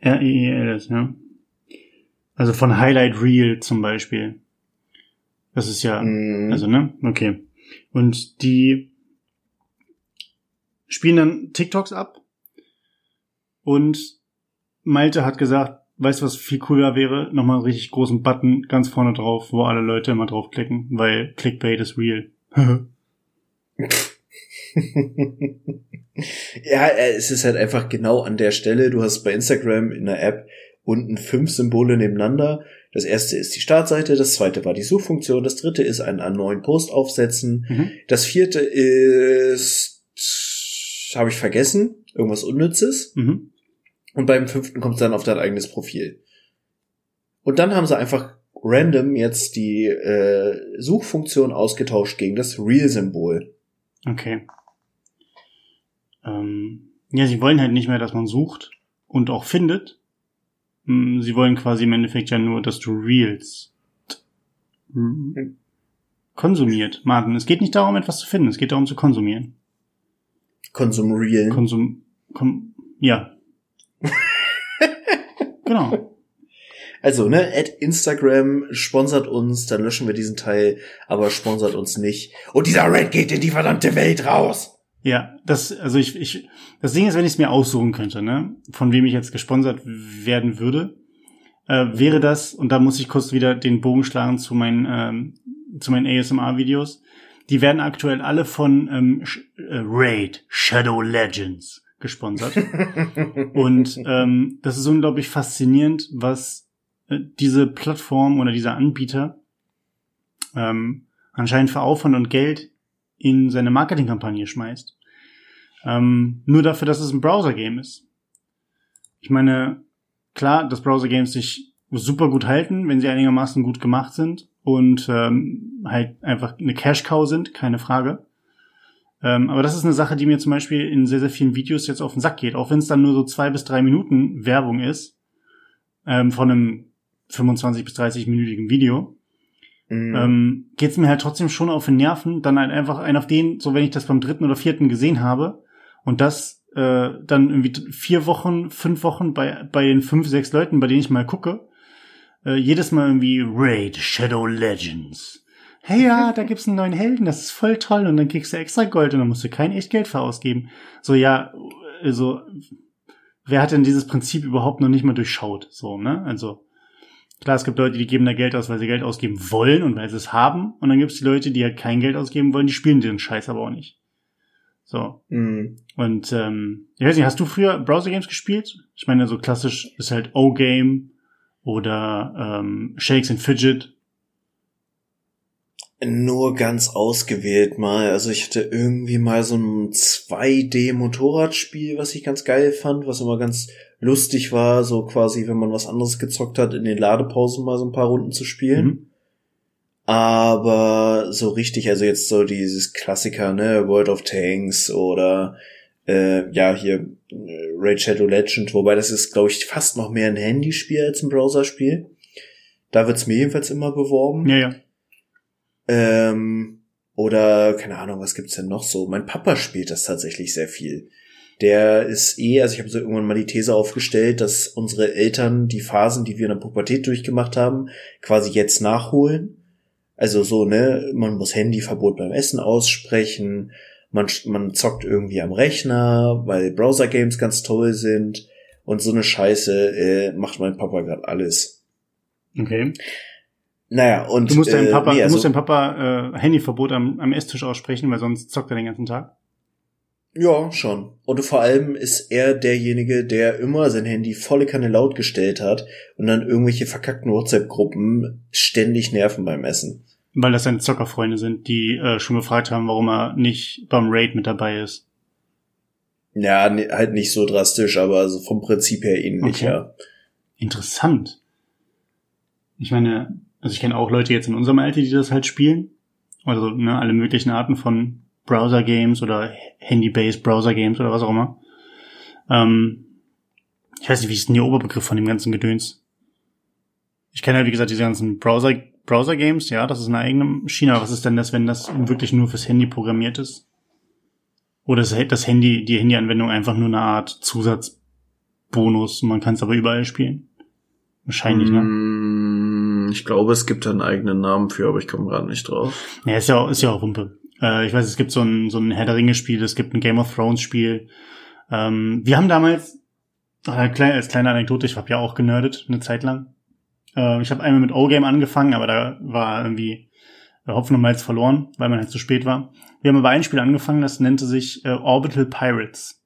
R-E-E-L-S, ja. Also von Highlight Reel zum Beispiel. Das ist ja, also, ne? Okay. Und die spielen dann TikToks ab. Und Malte hat gesagt, weißt du, was viel cooler wäre? Nochmal einen richtig großen Button ganz vorne drauf, wo alle Leute immer draufklicken, weil Clickbait ist real. Ja, es ist halt einfach genau an der Stelle. Du hast bei Instagram in der App unten 5 Symbole nebeneinander. Das erste ist die Startseite, das zweite war die Suchfunktion, das dritte ist einen neuen Post aufsetzen, das vierte ist, habe ich vergessen, irgendwas Unnützes, und beim 5. kommt es dann auf dein eigenes Profil. Und dann haben sie einfach random jetzt die Suchfunktion ausgetauscht gegen das Reel-Symbol. Okay. Ja, sie wollen halt nicht mehr, dass man sucht und auch findet. Sie wollen quasi im Endeffekt ja nur, dass du Reels konsumiert. Martin, es geht nicht darum, etwas zu finden. Es geht darum, zu konsumieren. Konsumreelen. Ja. Genau. Also, ne, @Instagram sponsert uns, dann löschen wir diesen Teil, aber sponsert uns nicht. Und dieser Red geht in die verdammte Welt raus! Ja, das Ding ist, wenn ich es mir aussuchen könnte, ne, von wem ich jetzt gesponsert werden würde, wäre das, und da muss ich kurz wieder den Bogen schlagen zu meinen ASMR-Videos, die werden aktuell alle von Raid Shadow Legends gesponsert. Und das ist unglaublich faszinierend, was diese Plattform oder dieser Anbieter anscheinend für Aufwand und Geld in seine Marketingkampagne schmeißt. Nur dafür, dass es ein Browser-Game ist. Ich meine, klar, dass Browser-Games sich super gut halten, wenn sie einigermaßen gut gemacht sind und halt einfach eine Cash-Cow sind, keine Frage. Aber das ist eine Sache, die mir zum Beispiel in sehr, sehr vielen Videos jetzt auf den Sack geht. Auch wenn es dann nur so 2 bis 3 Minuten Werbung ist, von einem 25- bis 30-minütigen Video, geht's mir halt trotzdem schon auf den Nerven, dann halt einfach einen auf den, so wenn ich das beim 3. oder 4. gesehen habe und das dann irgendwie 4 Wochen, 5 Wochen bei den 5, 6 Leuten, bei denen ich mal gucke, jedes Mal irgendwie Raid Shadow Legends. Hey, ja, da gibt's einen neuen Helden, das ist voll toll und dann kriegst du extra Gold und dann musst du kein echt Geld für ausgeben. So, ja, also wer hat denn dieses Prinzip überhaupt noch nicht mal durchschaut? So, ne, also klar, es gibt Leute, die geben da Geld aus, weil sie Geld ausgeben wollen und weil sie es haben. Und dann gibt es die Leute, die ja kein Geld ausgeben wollen, die spielen den Scheiß aber auch nicht. So. Und ich weiß nicht, hast du früher Browser-Games gespielt? Ich meine, so klassisch ist halt O-Game oder Shakes and Fidget. Nur ganz ausgewählt mal. Also ich hatte irgendwie mal so ein 2D-Motorradspiel, was ich ganz geil fand, was immer ganz lustig war, so quasi, wenn man was anderes gezockt hat, in den Ladepausen mal so ein paar Runden zu spielen. Mhm. Aber so richtig, also jetzt so dieses Klassiker, ne, World of Tanks oder hier Raid Shadow Legends, wobei das ist, glaube ich, fast noch mehr ein Handyspiel als ein Browserspiel. Da wird's mir jedenfalls immer beworben. Ja. Oder, keine Ahnung, was gibt's denn noch so? Mein Papa spielt das tatsächlich sehr viel. Der ist also ich habe so irgendwann mal die These aufgestellt, dass unsere Eltern die Phasen, die wir in der Pubertät durchgemacht haben, quasi jetzt nachholen. Also so, ne, man muss Handyverbot beim Essen aussprechen, man zockt irgendwie am Rechner, weil Browser-Games ganz toll sind und so eine Scheiße macht mein Papa gerade alles. Okay. Naja, und... Du musst deinem Papa Handyverbot am Esstisch aussprechen, weil sonst zockt er den ganzen Tag? Ja, schon. Und vor allem ist er derjenige, der immer sein Handy volle Kanne laut gestellt hat und dann irgendwelche verkackten WhatsApp-Gruppen ständig nerven beim Essen. Weil das seine Zockerfreunde sind, die schon gefragt haben, warum er nicht beim Raid mit dabei ist. Ja, halt nicht so drastisch, aber so vom Prinzip her ähnlich, okay. Ja. Interessant. Ich meine... Also ich kenne auch Leute jetzt in unserem Alter, die das halt spielen. Also ne, alle möglichen Arten von Browser-Games oder Handy-based Browser-Games oder was auch immer. Ich weiß nicht, wie ist denn der Oberbegriff von dem ganzen Gedöns? Ich kenne halt, wie gesagt, diese ganzen Browser-Games. Ja, das ist eine eigene Schiene. Aber was ist denn das, wenn das wirklich nur fürs Handy programmiert ist? Oder ist das Handy, die Handy-Anwendung einfach nur eine Art Zusatzbonus? Man kann es aber überall spielen. Wahrscheinlich, ne? Ich glaube, es gibt da einen eigenen Namen für, aber ich komme gerade nicht drauf. Ja, ist ja auch Wumpe. Ich weiß, es gibt so ein Herr der Ringe-Spiel, es gibt ein Game of Thrones-Spiel. Wir haben damals, als kleine Anekdote, ich habe ja auch generdet, eine Zeit lang. Ich habe einmal mit O-Game angefangen, aber da war irgendwie Hopfen und Malz verloren, weil man halt zu spät war. Wir haben aber ein Spiel angefangen, das nannte sich Orbital Pirates.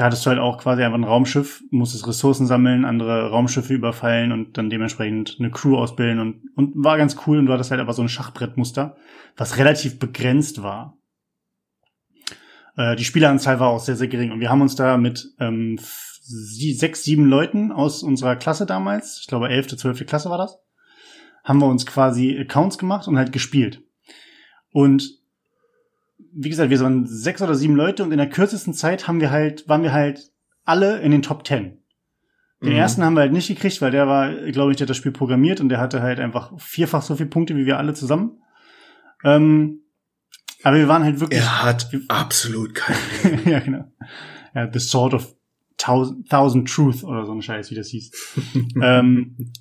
Da hattest du halt auch quasi einfach ein Raumschiff, musstest Ressourcen sammeln, andere Raumschiffe überfallen und dann dementsprechend eine Crew ausbilden und war ganz cool und du hattest halt aber so ein Schachbrettmuster, was relativ begrenzt war. Die Spieleranzahl war auch sehr, sehr gering und wir haben uns da mit 6, 7 Leuten aus unserer Klasse damals, ich glaube 11., 12. Klasse war das, haben wir uns quasi Accounts gemacht und halt gespielt. Und wie gesagt, wir waren 6 oder 7 Leute und in der kürzesten Zeit waren wir halt alle in den Top 10. Den ersten haben wir halt nicht gekriegt, weil der war, glaube ich, der hat das Spiel programmiert und der hatte halt einfach 4-fach so viele Punkte wie wir alle zusammen. Aber wir waren halt wirklich... Er hat absolut keinen. Ja, genau. Ja, The Sword of Thousand Truth oder so ein Scheiß, wie das hieß. Und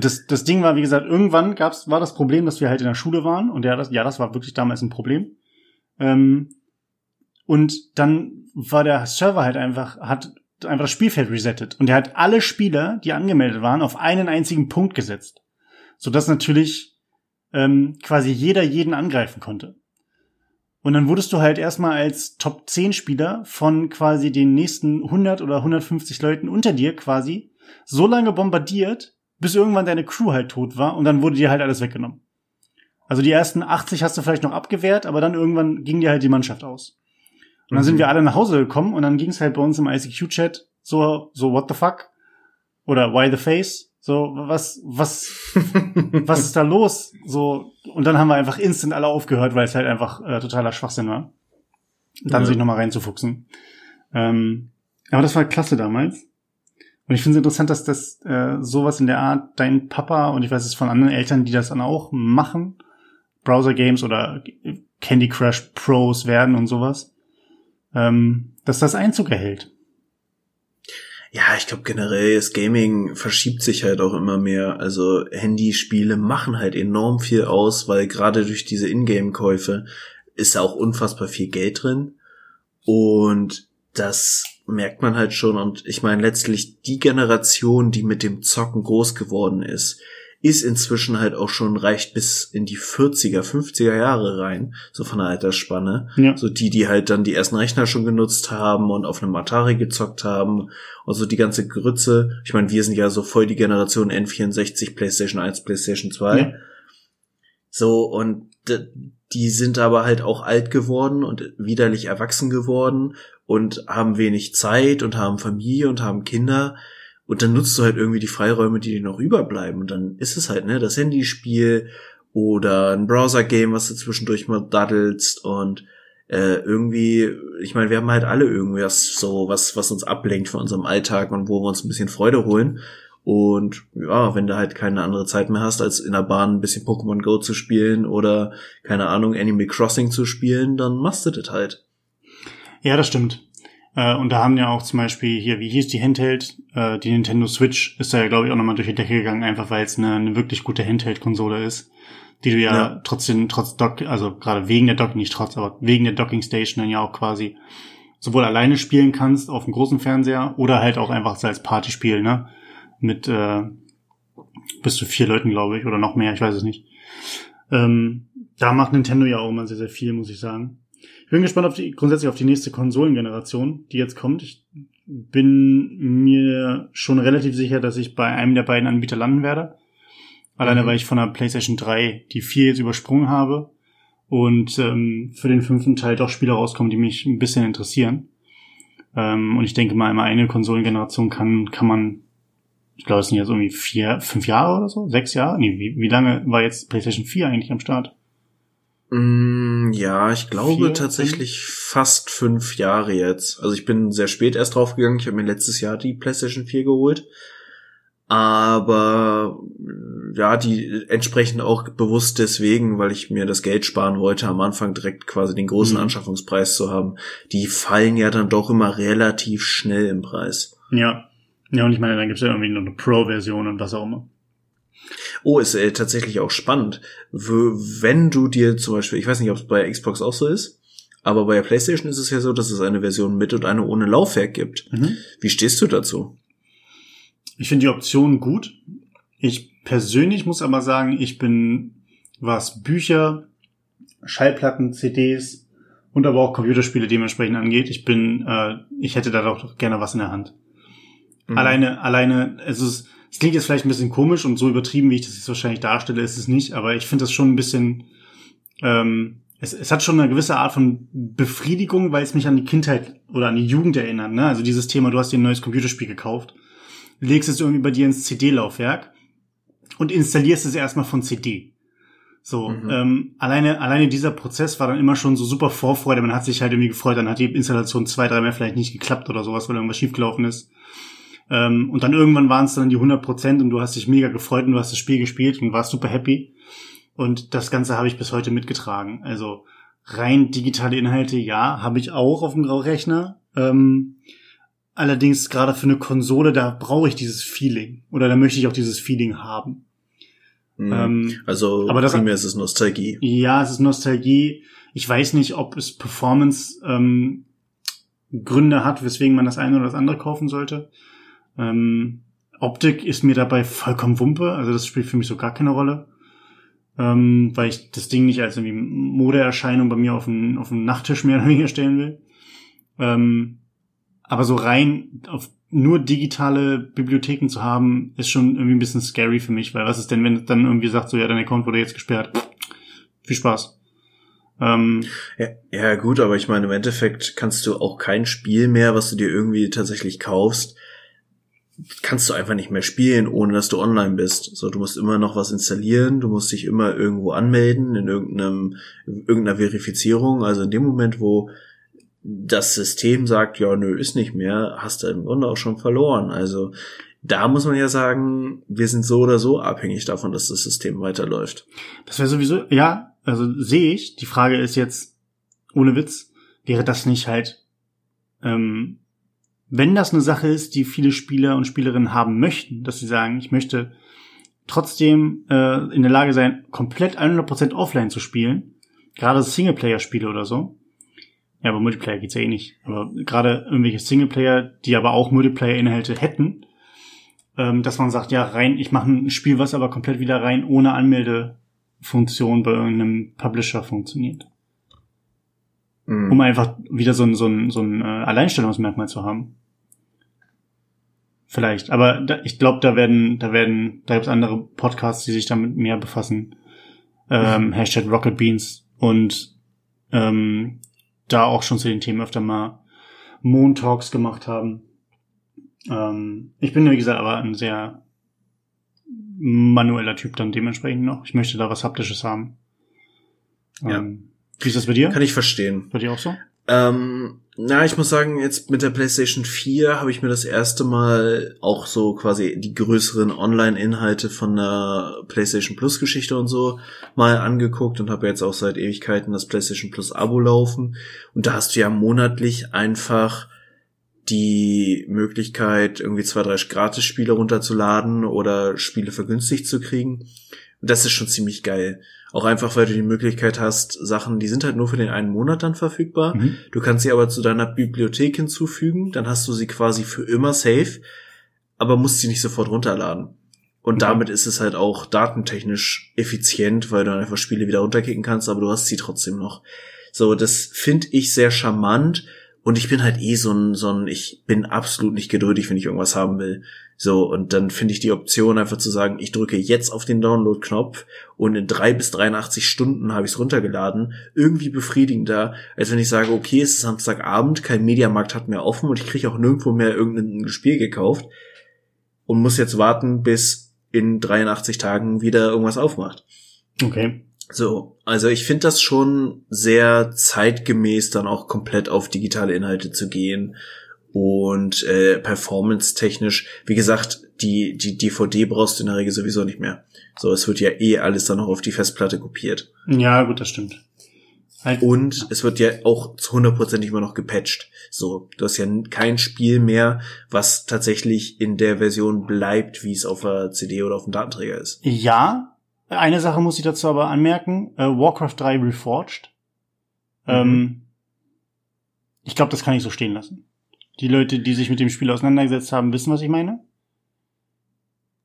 das Ding war, wie gesagt, irgendwann war das Problem, dass wir halt in der Schule waren und das war wirklich damals ein Problem. Und dann war der Server halt hat einfach das Spielfeld resettet. Und er hat alle Spieler, die angemeldet waren, auf einen einzigen Punkt gesetzt. Sodass natürlich, quasi jeder jeden angreifen konnte. Und dann wurdest du halt erstmal als Top 10 Spieler von quasi den nächsten 100 oder 150 Leuten unter dir quasi so lange bombardiert, bis irgendwann deine Crew halt tot war und dann wurde dir halt alles weggenommen. Also die ersten 80 hast du vielleicht noch abgewehrt, aber dann irgendwann ging dir halt die Mannschaft aus. Und dann sind wir alle nach Hause gekommen und dann ging es halt bei uns im ICQ-Chat so what the fuck? Oder why the face? So, was ist da los? So, und dann haben wir einfach instant alle aufgehört, weil es halt einfach totaler Schwachsinn war. Dann sich nochmal reinzufuchsen. Aber das war klasse damals. Und ich finde es interessant, dass das sowas in der Art dein Papa, und ich weiß es von anderen Eltern, die das dann auch machen, Browser-Games oder Candy Crush Pros werden und sowas, dass das Einzug erhält. Ja, ich glaube generell, das Gaming verschiebt sich halt auch immer mehr. Also Handyspiele machen halt enorm viel aus, weil gerade durch diese Ingame-Käufe ist da auch unfassbar viel Geld drin. Und das merkt man halt schon. Und ich meine, letztlich die Generation, die mit dem Zocken groß geworden ist, ist inzwischen halt auch schon, reicht bis in die 40er, 50er Jahre rein, so von der Altersspanne. Ja. So die halt dann die ersten Rechner schon genutzt haben und auf einem Atari gezockt haben und so die ganze Grütze. Ich meine, wir sind ja so voll die Generation N64, PlayStation 1, PlayStation 2. Ja. So, und die sind aber halt auch alt geworden und widerlich erwachsen geworden und haben wenig Zeit und haben Familie und haben Kinder. Und dann nutzt du halt irgendwie die Freiräume, die dir noch überbleiben. Und dann ist es halt, ne, das Handyspiel oder ein Browser-Game, was du zwischendurch mal daddelst. Und irgendwie, ich meine, wir haben halt alle irgendwas so, was uns ablenkt von unserem Alltag und wo wir uns ein bisschen Freude holen. Und ja, wenn du halt keine andere Zeit mehr hast, als in der Bahn ein bisschen Pokémon Go zu spielen oder, keine Ahnung, Animal Crossing zu spielen, dann machst du das halt. Ja, das stimmt. Und da haben ja auch zum Beispiel hier, wie hieß die Handheld? Die Nintendo Switch ist da ja, glaube ich, auch nochmal durch die Decke gegangen, einfach weil es eine wirklich gute Handheld-Konsole ist, die du ja. wegen der Docking Station dann ja auch quasi sowohl alleine spielen kannst auf dem großen Fernseher oder halt auch einfach als Partyspiel, ne? Mit bis zu 4 Leuten, glaube ich, oder noch mehr, ich weiß es nicht. Da macht Nintendo ja auch immer sehr, sehr viel, muss ich sagen. Ich bin gespannt grundsätzlich auf die nächste Konsolengeneration, die jetzt kommt. Ich bin mir schon relativ sicher, dass ich bei einem der beiden Anbieter landen werde. Alleine, weil ich von der PlayStation 3 die 4 jetzt übersprungen habe und für den 5. Teil doch Spiele rauskommen, die mich ein bisschen interessieren. Und ich denke mal, immer eine Konsolengeneration kann man, ich glaube, es sind jetzt irgendwie 4, 5 Jahre oder so, 6 Jahre? Nee, wie lange war jetzt PlayStation 4 eigentlich am Start? Ja, ich glaube 4, tatsächlich 5? Fast 5 Jahre jetzt. Also ich bin sehr spät erst draufgegangen. Ich habe mir letztes Jahr die PlayStation 4 geholt. Aber ja, die entsprechend auch bewusst deswegen, weil ich mir das Geld sparen wollte, am Anfang direkt quasi den großen Anschaffungspreis zu haben. Die fallen ja dann doch immer relativ schnell im Preis. Ja, ja, und ich meine, dann gibt's ja irgendwie noch eine Pro-Version und was auch immer. Oh, ist tatsächlich auch spannend. Wenn du dir zum Beispiel, ich weiß nicht, ob es bei Xbox auch so ist, aber bei der PlayStation ist es ja so, dass es eine Version mit und eine ohne Laufwerk gibt. Mhm. Wie stehst du dazu? Ich finde die Option gut. Ich persönlich muss aber sagen, ich bin, was Bücher, Schallplatten, CDs und aber auch Computerspiele dementsprechend angeht, ich hätte da doch gerne was in der Hand. Mhm. Alleine, es klingt jetzt vielleicht ein bisschen komisch und so übertrieben, wie ich das jetzt wahrscheinlich darstelle, ist es nicht, aber ich finde das schon ein bisschen, es hat schon eine gewisse Art von Befriedigung, weil es mich an die Kindheit oder an die Jugend erinnert, ne? Also dieses Thema, du hast dir ein neues Computerspiel gekauft, legst es irgendwie bei dir ins CD-Laufwerk und installierst es erstmal von CD. So, alleine dieser Prozess war dann immer schon so super Vorfreude, man hat sich halt irgendwie gefreut, dann hat die Installation 2, 3 Mal vielleicht nicht geklappt oder sowas, weil irgendwas schiefgelaufen ist. Und dann irgendwann waren es dann die 100% und du hast dich mega gefreut und du hast das Spiel gespielt und warst super happy. Und das Ganze habe ich bis heute mitgetragen. Also rein digitale Inhalte, ja, habe ich auch auf dem Graurechner. Allerdings gerade für eine Konsole, da brauche ich dieses Feeling. Oder da möchte ich auch dieses Feeling haben. Mhm. Also aber primär ist es Nostalgie. Ja, es ist Nostalgie. Ich weiß nicht, ob es Performance Gründe hat, weswegen man das eine oder das andere kaufen sollte. Optik ist mir dabei vollkommen Wumpe, also das spielt für mich so gar keine Rolle, weil ich das Ding nicht als irgendwie Modeerscheinung bei mir auf dem Nachttisch mehr oder weniger stellen will. Aber so rein auf nur digitale Bibliotheken zu haben, ist schon irgendwie ein bisschen scary für mich, weil was ist denn, wenn es dann irgendwie sagt, so ja, dein Account wurde jetzt gesperrt, viel Spaß. Ja, gut, aber ich meine, im Endeffekt kannst du auch kein Spiel mehr, was du dir irgendwie tatsächlich kaufst, kannst du einfach nicht mehr spielen, ohne dass du online bist. So, du musst immer noch was installieren, du musst dich immer irgendwo anmelden, in irgendeiner Verifizierung. Also in dem Moment, wo das System sagt, ja, nö, ist nicht mehr, hast du im Grunde auch schon verloren. Also da muss man ja sagen, wir sind so oder so abhängig davon, dass das System weiterläuft. Das wäre sowieso, ja, also sehe ich. Die Frage ist jetzt, ohne Witz, wäre das nicht halt, wenn das eine Sache ist, die viele Spieler und Spielerinnen haben möchten, dass sie sagen, ich möchte trotzdem in der Lage sein, komplett 100% offline zu spielen, gerade Singleplayer-Spiele oder so, ja, aber Multiplayer geht's ja eh nicht, aber gerade irgendwelche Singleplayer, die aber auch Multiplayer-Inhalte hätten, dass man sagt, ja, rein, ich mache ein Spiel, was aber komplett wieder rein ohne Anmeldefunktion bei irgendeinem Publisher funktioniert. Mhm. Um einfach wieder so ein Alleinstellungsmerkmal zu haben. Vielleicht, aber ich glaube, da gibt's andere Podcasts, die sich damit mehr befassen. Hashtag Rocket Beans und da auch schon zu den Themen öfter mal Moon-Talks gemacht haben. Ich bin, wie gesagt, aber ein sehr manueller Typ dann dementsprechend noch. Ich möchte da was Haptisches haben. Wie ist das bei dir? Kann ich verstehen. Bei dir auch so? Ich muss sagen, jetzt mit der PlayStation 4 habe ich mir das erste Mal auch so quasi die größeren Online-Inhalte von der PlayStation Plus-Geschichte und so mal angeguckt und habe jetzt auch seit Ewigkeiten das PlayStation Plus-Abo laufen. Und da hast du ja monatlich einfach die Möglichkeit, irgendwie 2-3 Gratis-Spiele runterzuladen oder Spiele vergünstigt zu kriegen. Und das ist schon ziemlich geil. Auch einfach, weil du die Möglichkeit hast, Sachen, die sind halt nur für den einen Monat dann verfügbar. Mhm. Du kannst sie aber zu deiner Bibliothek hinzufügen, dann hast du sie quasi für immer safe, aber musst sie nicht sofort runterladen. Und damit ist es halt auch datentechnisch effizient, weil du dann einfach Spiele wieder runterkicken kannst, aber du hast sie trotzdem noch. So, das finde ich sehr charmant. Und ich bin halt ich bin absolut nicht geduldig, wenn ich irgendwas haben will. So, und dann finde ich die Option einfach zu sagen, ich drücke jetzt auf den Download-Knopf und in 3 bis 83 Stunden habe ich es runtergeladen, irgendwie befriedigender, als wenn ich sage, okay, es ist Samstagabend, kein Mediamarkt hat mehr offen und ich kriege auch nirgendwo mehr irgendein Spiel gekauft und muss jetzt warten, bis in 83 Tagen wieder irgendwas aufmacht. Okay. So, also ich finde das schon sehr zeitgemäß, dann auch komplett auf digitale Inhalte zu gehen und performance-technisch, wie gesagt, die DVD brauchst du in der Regel sowieso nicht mehr. So, es wird ja alles dann noch auf die Festplatte kopiert. Ja, gut, das stimmt. Und es wird ja auch zu 100% immer noch gepatcht. So, du hast ja kein Spiel mehr, was tatsächlich in der Version bleibt, wie es auf der CD oder auf dem Datenträger ist. Ja. Eine Sache muss ich dazu aber anmerken, Warcraft 3 Reforged. Ich glaube, das kann ich so stehen lassen. Die Leute, die sich mit dem Spiel auseinandergesetzt haben, wissen, was ich meine.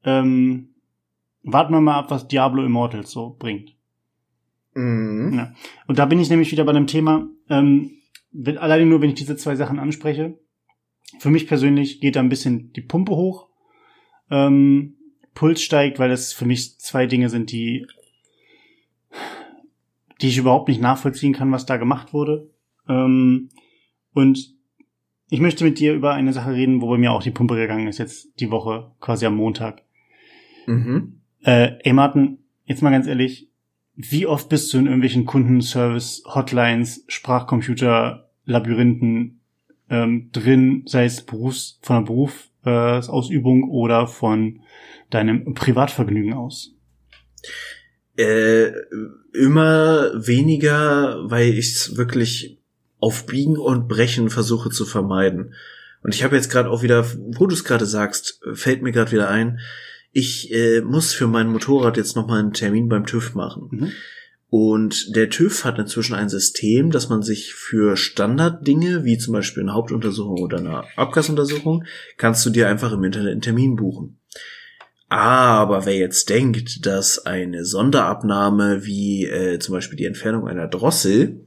Warten wir mal ab, was Diablo Immortals so bringt. Mhm. Ja. Und da bin ich nämlich wieder bei einem Thema, alleine nur, wenn ich diese 2 Sachen anspreche. Für mich persönlich geht da ein bisschen die Pumpe hoch. Puls steigt, weil das für mich 2 Dinge sind, die ich überhaupt nicht nachvollziehen kann, was da gemacht wurde. Und ich möchte mit dir über eine Sache reden, wo bei mir auch die Pumpe gegangen ist, jetzt die Woche, quasi am Montag. Mhm. Ey Martin, jetzt mal ganz ehrlich, wie oft bist du in irgendwelchen Kundenservice, Hotlines, Sprachcomputer, Labyrinthen drin, sei es Berufsausübung oder von deinem Privatvergnügen aus? Immer weniger, weil ich es wirklich auf Biegen und Brechen versuche zu vermeiden. Und ich habe jetzt gerade auch wieder, wo du es gerade sagst, fällt mir gerade wieder ein, ich muss für mein Motorrad jetzt nochmal einen Termin beim TÜV machen. Mhm. Und der TÜV hat inzwischen ein System, dass man sich für Standarddinge, wie zum Beispiel eine Hauptuntersuchung oder eine Abgasuntersuchung, kannst du dir einfach im Internet einen Termin buchen. Aber wer jetzt denkt, dass eine Sonderabnahme wie zum Beispiel die Entfernung einer Drossel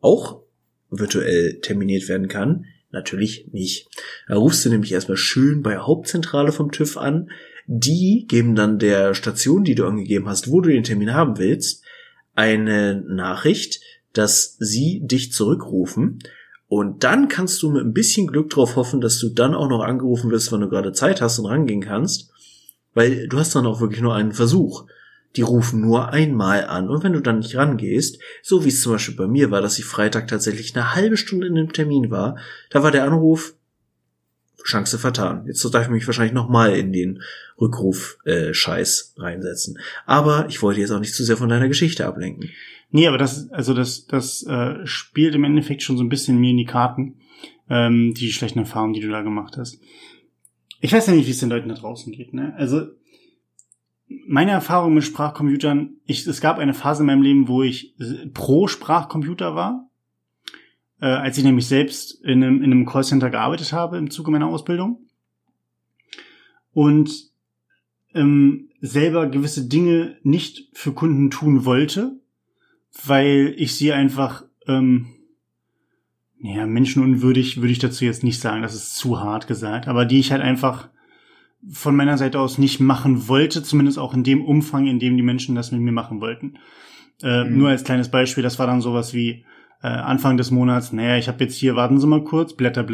auch virtuell terminiert werden kann, natürlich nicht. Da rufst du nämlich erstmal schön bei der Hauptzentrale vom TÜV an. Die geben dann der Station, die du angegeben hast, wo du den Termin haben willst, eine Nachricht, dass sie dich zurückrufen, und dann kannst du mit ein bisschen Glück drauf hoffen, dass du dann auch noch angerufen wirst, wenn du gerade Zeit hast und rangehen kannst, weil du hast dann auch wirklich nur einen Versuch. Die rufen nur einmal an, und wenn du dann nicht rangehst, so wie es zum Beispiel bei mir war, dass ich Freitag tatsächlich eine halbe Stunde in dem Termin war, da war der Anruf, Chance vertan. Jetzt darf ich mich wahrscheinlich nochmal in den Rückruf-Scheiß reinsetzen. Aber ich wollte jetzt auch nicht zu sehr von deiner Geschichte ablenken. Nee, aber das spielt im Endeffekt schon so ein bisschen mir in die Karten, die schlechten Erfahrungen, die du da gemacht hast. Ich weiß ja nicht, wie es den Leuten da draußen geht, ne? Also, meine Erfahrung mit Sprachcomputern, es gab eine Phase in meinem Leben, wo ich pro Sprachcomputer war, als ich nämlich selbst in einem Callcenter gearbeitet habe im Zuge meiner Ausbildung und selber gewisse Dinge nicht für Kunden tun wollte, weil ich sie einfach menschenunwürdig würde ich dazu jetzt nicht sagen, das ist zu hart gesagt, aber die ich halt einfach von meiner Seite aus nicht machen wollte, zumindest auch in dem Umfang, in dem die Menschen das mit mir machen wollten. Nur als kleines Beispiel, das war dann sowas wie Anfang des Monats, naja, ich habe jetzt hier, warten Sie mal kurz, Blätter,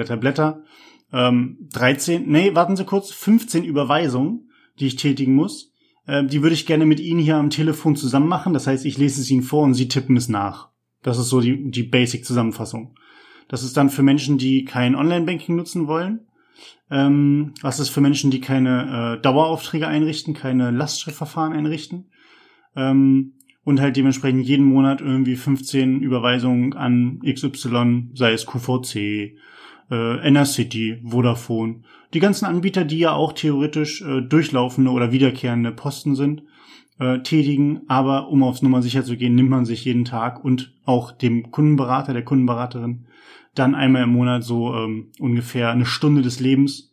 15 Überweisungen, die ich tätigen muss, die würde ich gerne mit Ihnen hier am Telefon zusammen machen, das heißt, ich lese es Ihnen vor und Sie tippen es nach. Das ist so die Basic-Zusammenfassung. Das ist dann für Menschen, die kein Online-Banking nutzen wollen. Was ist für Menschen, die keine Daueraufträge einrichten, keine Lastschriftverfahren einrichten. Und halt dementsprechend jeden Monat irgendwie 15 Überweisungen an XY, sei es QVC, Enercity, Vodafone. Die ganzen Anbieter, die ja auch theoretisch durchlaufende oder wiederkehrende Posten sind, tätigen. Aber um aufs Nummer sicher zu gehen, nimmt man sich jeden Tag und auch dem Kundenberater, der Kundenberaterin, dann einmal im Monat so ungefähr eine Stunde des Lebens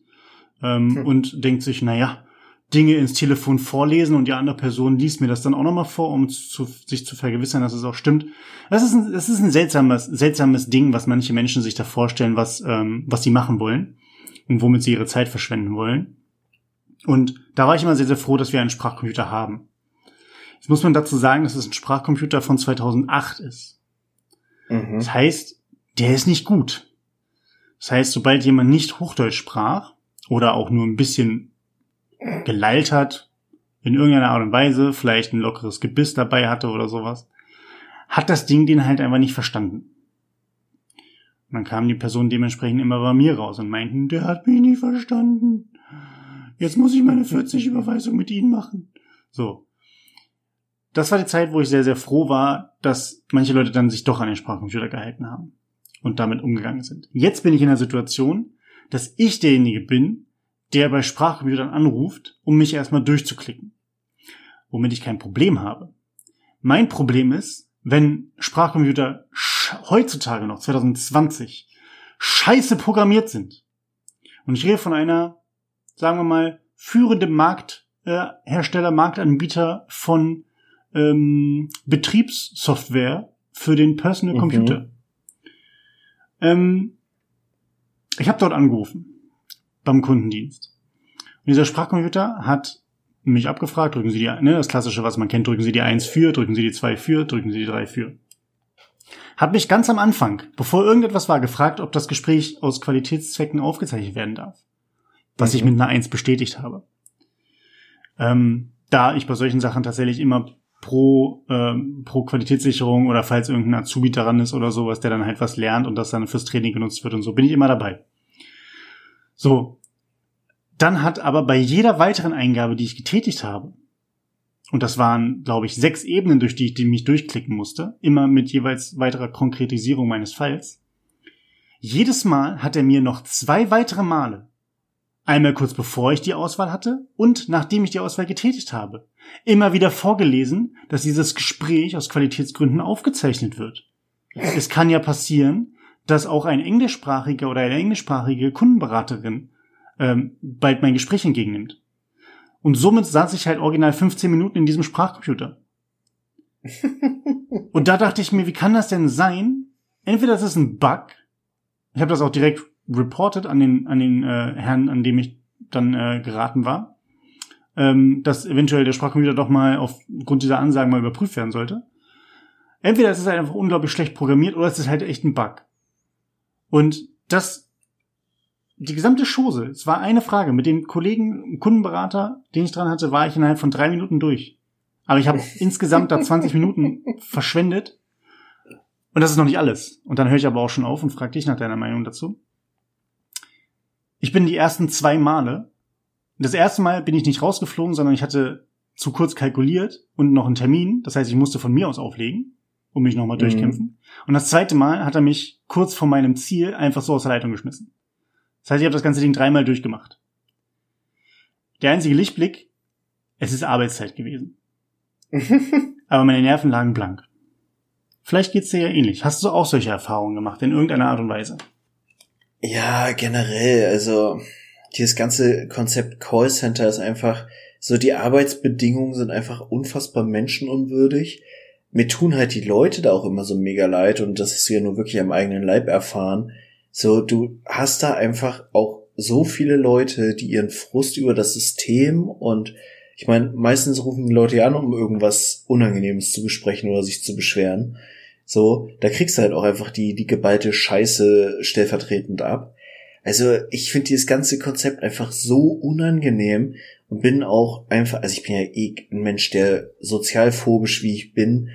und denkt sich, naja, Dinge ins Telefon vorlesen und die andere Person liest mir das dann auch nochmal vor, um sich zu vergewissern, dass es auch stimmt. Das ist ein seltsames Ding, was manche Menschen sich da vorstellen, was sie machen wollen und womit sie ihre Zeit verschwenden wollen. Und da war ich immer sehr, sehr froh, dass wir einen Sprachcomputer haben. Jetzt muss man dazu sagen, dass es ein Sprachcomputer von 2008 ist. Mhm. Das heißt, der ist nicht gut. Das heißt, sobald jemand nicht Hochdeutsch sprach oder auch nur ein bisschen gelallt hat, in irgendeiner Art und Weise, vielleicht ein lockeres Gebiss dabei hatte oder sowas, hat das Ding den halt einfach nicht verstanden. Und dann kamen die Personen dementsprechend immer bei mir raus und meinten, der hat mich nicht verstanden. Jetzt muss ich meine 40 Überweisungen mit Ihnen machen. So. Das war die Zeit, wo ich sehr, sehr froh war, dass manche Leute dann sich doch an den Sprachcomputer gehalten haben und damit umgegangen sind. Jetzt bin ich in der Situation, dass ich derjenige bin, der bei Sprachcomputern anruft, um mich erstmal durchzuklicken. Womit ich kein Problem habe. Mein Problem ist, wenn Sprachcomputer heutzutage noch, 2020, scheiße programmiert sind. Und ich rede von einer, sagen wir mal, führenden Markthersteller, Marktanbieter von Betriebssoftware für den Personal Computer. Ich habe dort angerufen, beim Kundendienst. Und dieser Sprachcomputer hat mich abgefragt, drücken Sie die, ne, das Klassische, was man kennt, drücken Sie die 1 für, drücken Sie die 2 für, drücken Sie die 3 für. Hat mich ganz am Anfang, bevor irgendetwas war, gefragt, ob das Gespräch aus Qualitätszwecken aufgezeichnet werden darf. Was ich mit einer 1 bestätigt habe. Da ich bei solchen Sachen tatsächlich immer pro Qualitätssicherung oder falls irgendein Azubi daran ist oder sowas, der dann halt was lernt und das dann fürs Training genutzt wird und so, bin ich immer dabei. So, dann hat aber bei jeder weiteren Eingabe, die ich getätigt habe, und das waren, glaube ich, 6 Ebenen, durch die ich mich durchklicken musste, immer mit jeweils weiterer Konkretisierung meines Falls, jedes Mal hat er mir noch 2 weitere Male, einmal kurz bevor ich die Auswahl hatte und nachdem ich die Auswahl getätigt habe, immer wieder vorgelesen, dass dieses Gespräch aus Qualitätsgründen aufgezeichnet wird. Es kann ja passieren, dass auch ein englischsprachiger oder eine englischsprachige Kundenberaterin bald mein Gespräch entgegennimmt. Und somit saß ich halt original 15 Minuten in diesem Sprachcomputer. Und da dachte ich mir, wie kann das denn sein? Entweder das ist ein Bug, ich habe das auch direkt reported an den Herrn, an dem ich dann geraten war, dass eventuell der Sprachcomputer doch mal aufgrund dieser Ansagen mal überprüft werden sollte. Entweder es ist halt einfach unglaublich schlecht programmiert oder es ist halt echt ein Bug. Und die gesamte Chose, es war eine Frage, mit dem Kollegen, Kundenberater, den ich dran hatte, war ich innerhalb von 3 Minuten durch. Aber ich habe insgesamt da 20 Minuten verschwendet und das ist noch nicht alles. Und dann höre ich aber auch schon auf und frage dich nach deiner Meinung dazu. Ich bin die ersten 2 Male, das erste Mal bin ich nicht rausgeflogen, sondern ich hatte zu kurz kalkuliert und noch einen Termin. Das heißt, ich musste von mir aus auflegen, um mich nochmal durchkämpfen. Und das zweite Mal hat er mich kurz vor meinem Ziel einfach so aus der Leitung geschmissen. Das heißt, ich habe das ganze Ding 3 Mal durchgemacht. Der einzige Lichtblick, es ist Arbeitszeit gewesen. Aber meine Nerven lagen blank. Vielleicht geht's dir ja ähnlich. Hast du auch solche Erfahrungen gemacht, in irgendeiner Art und Weise? Ja, generell, also dieses ganze Konzept Callcenter ist einfach so, die Arbeitsbedingungen sind einfach unfassbar menschenunwürdig. Mir tun halt die Leute da auch immer so mega leid und das ist ja nur wirklich am eigenen Leib erfahren. So, du hast da einfach auch so viele Leute, die ihren Frust über das System und ich meine, meistens rufen die Leute ja an, um irgendwas Unangenehmes zu besprechen oder sich zu beschweren. So, da kriegst du halt auch einfach die geballte Scheiße stellvertretend ab. Also ich finde dieses ganze Konzept einfach so unangenehm und bin auch einfach, also ich bin ja eh ein Mensch, der sozialphobisch wie ich bin,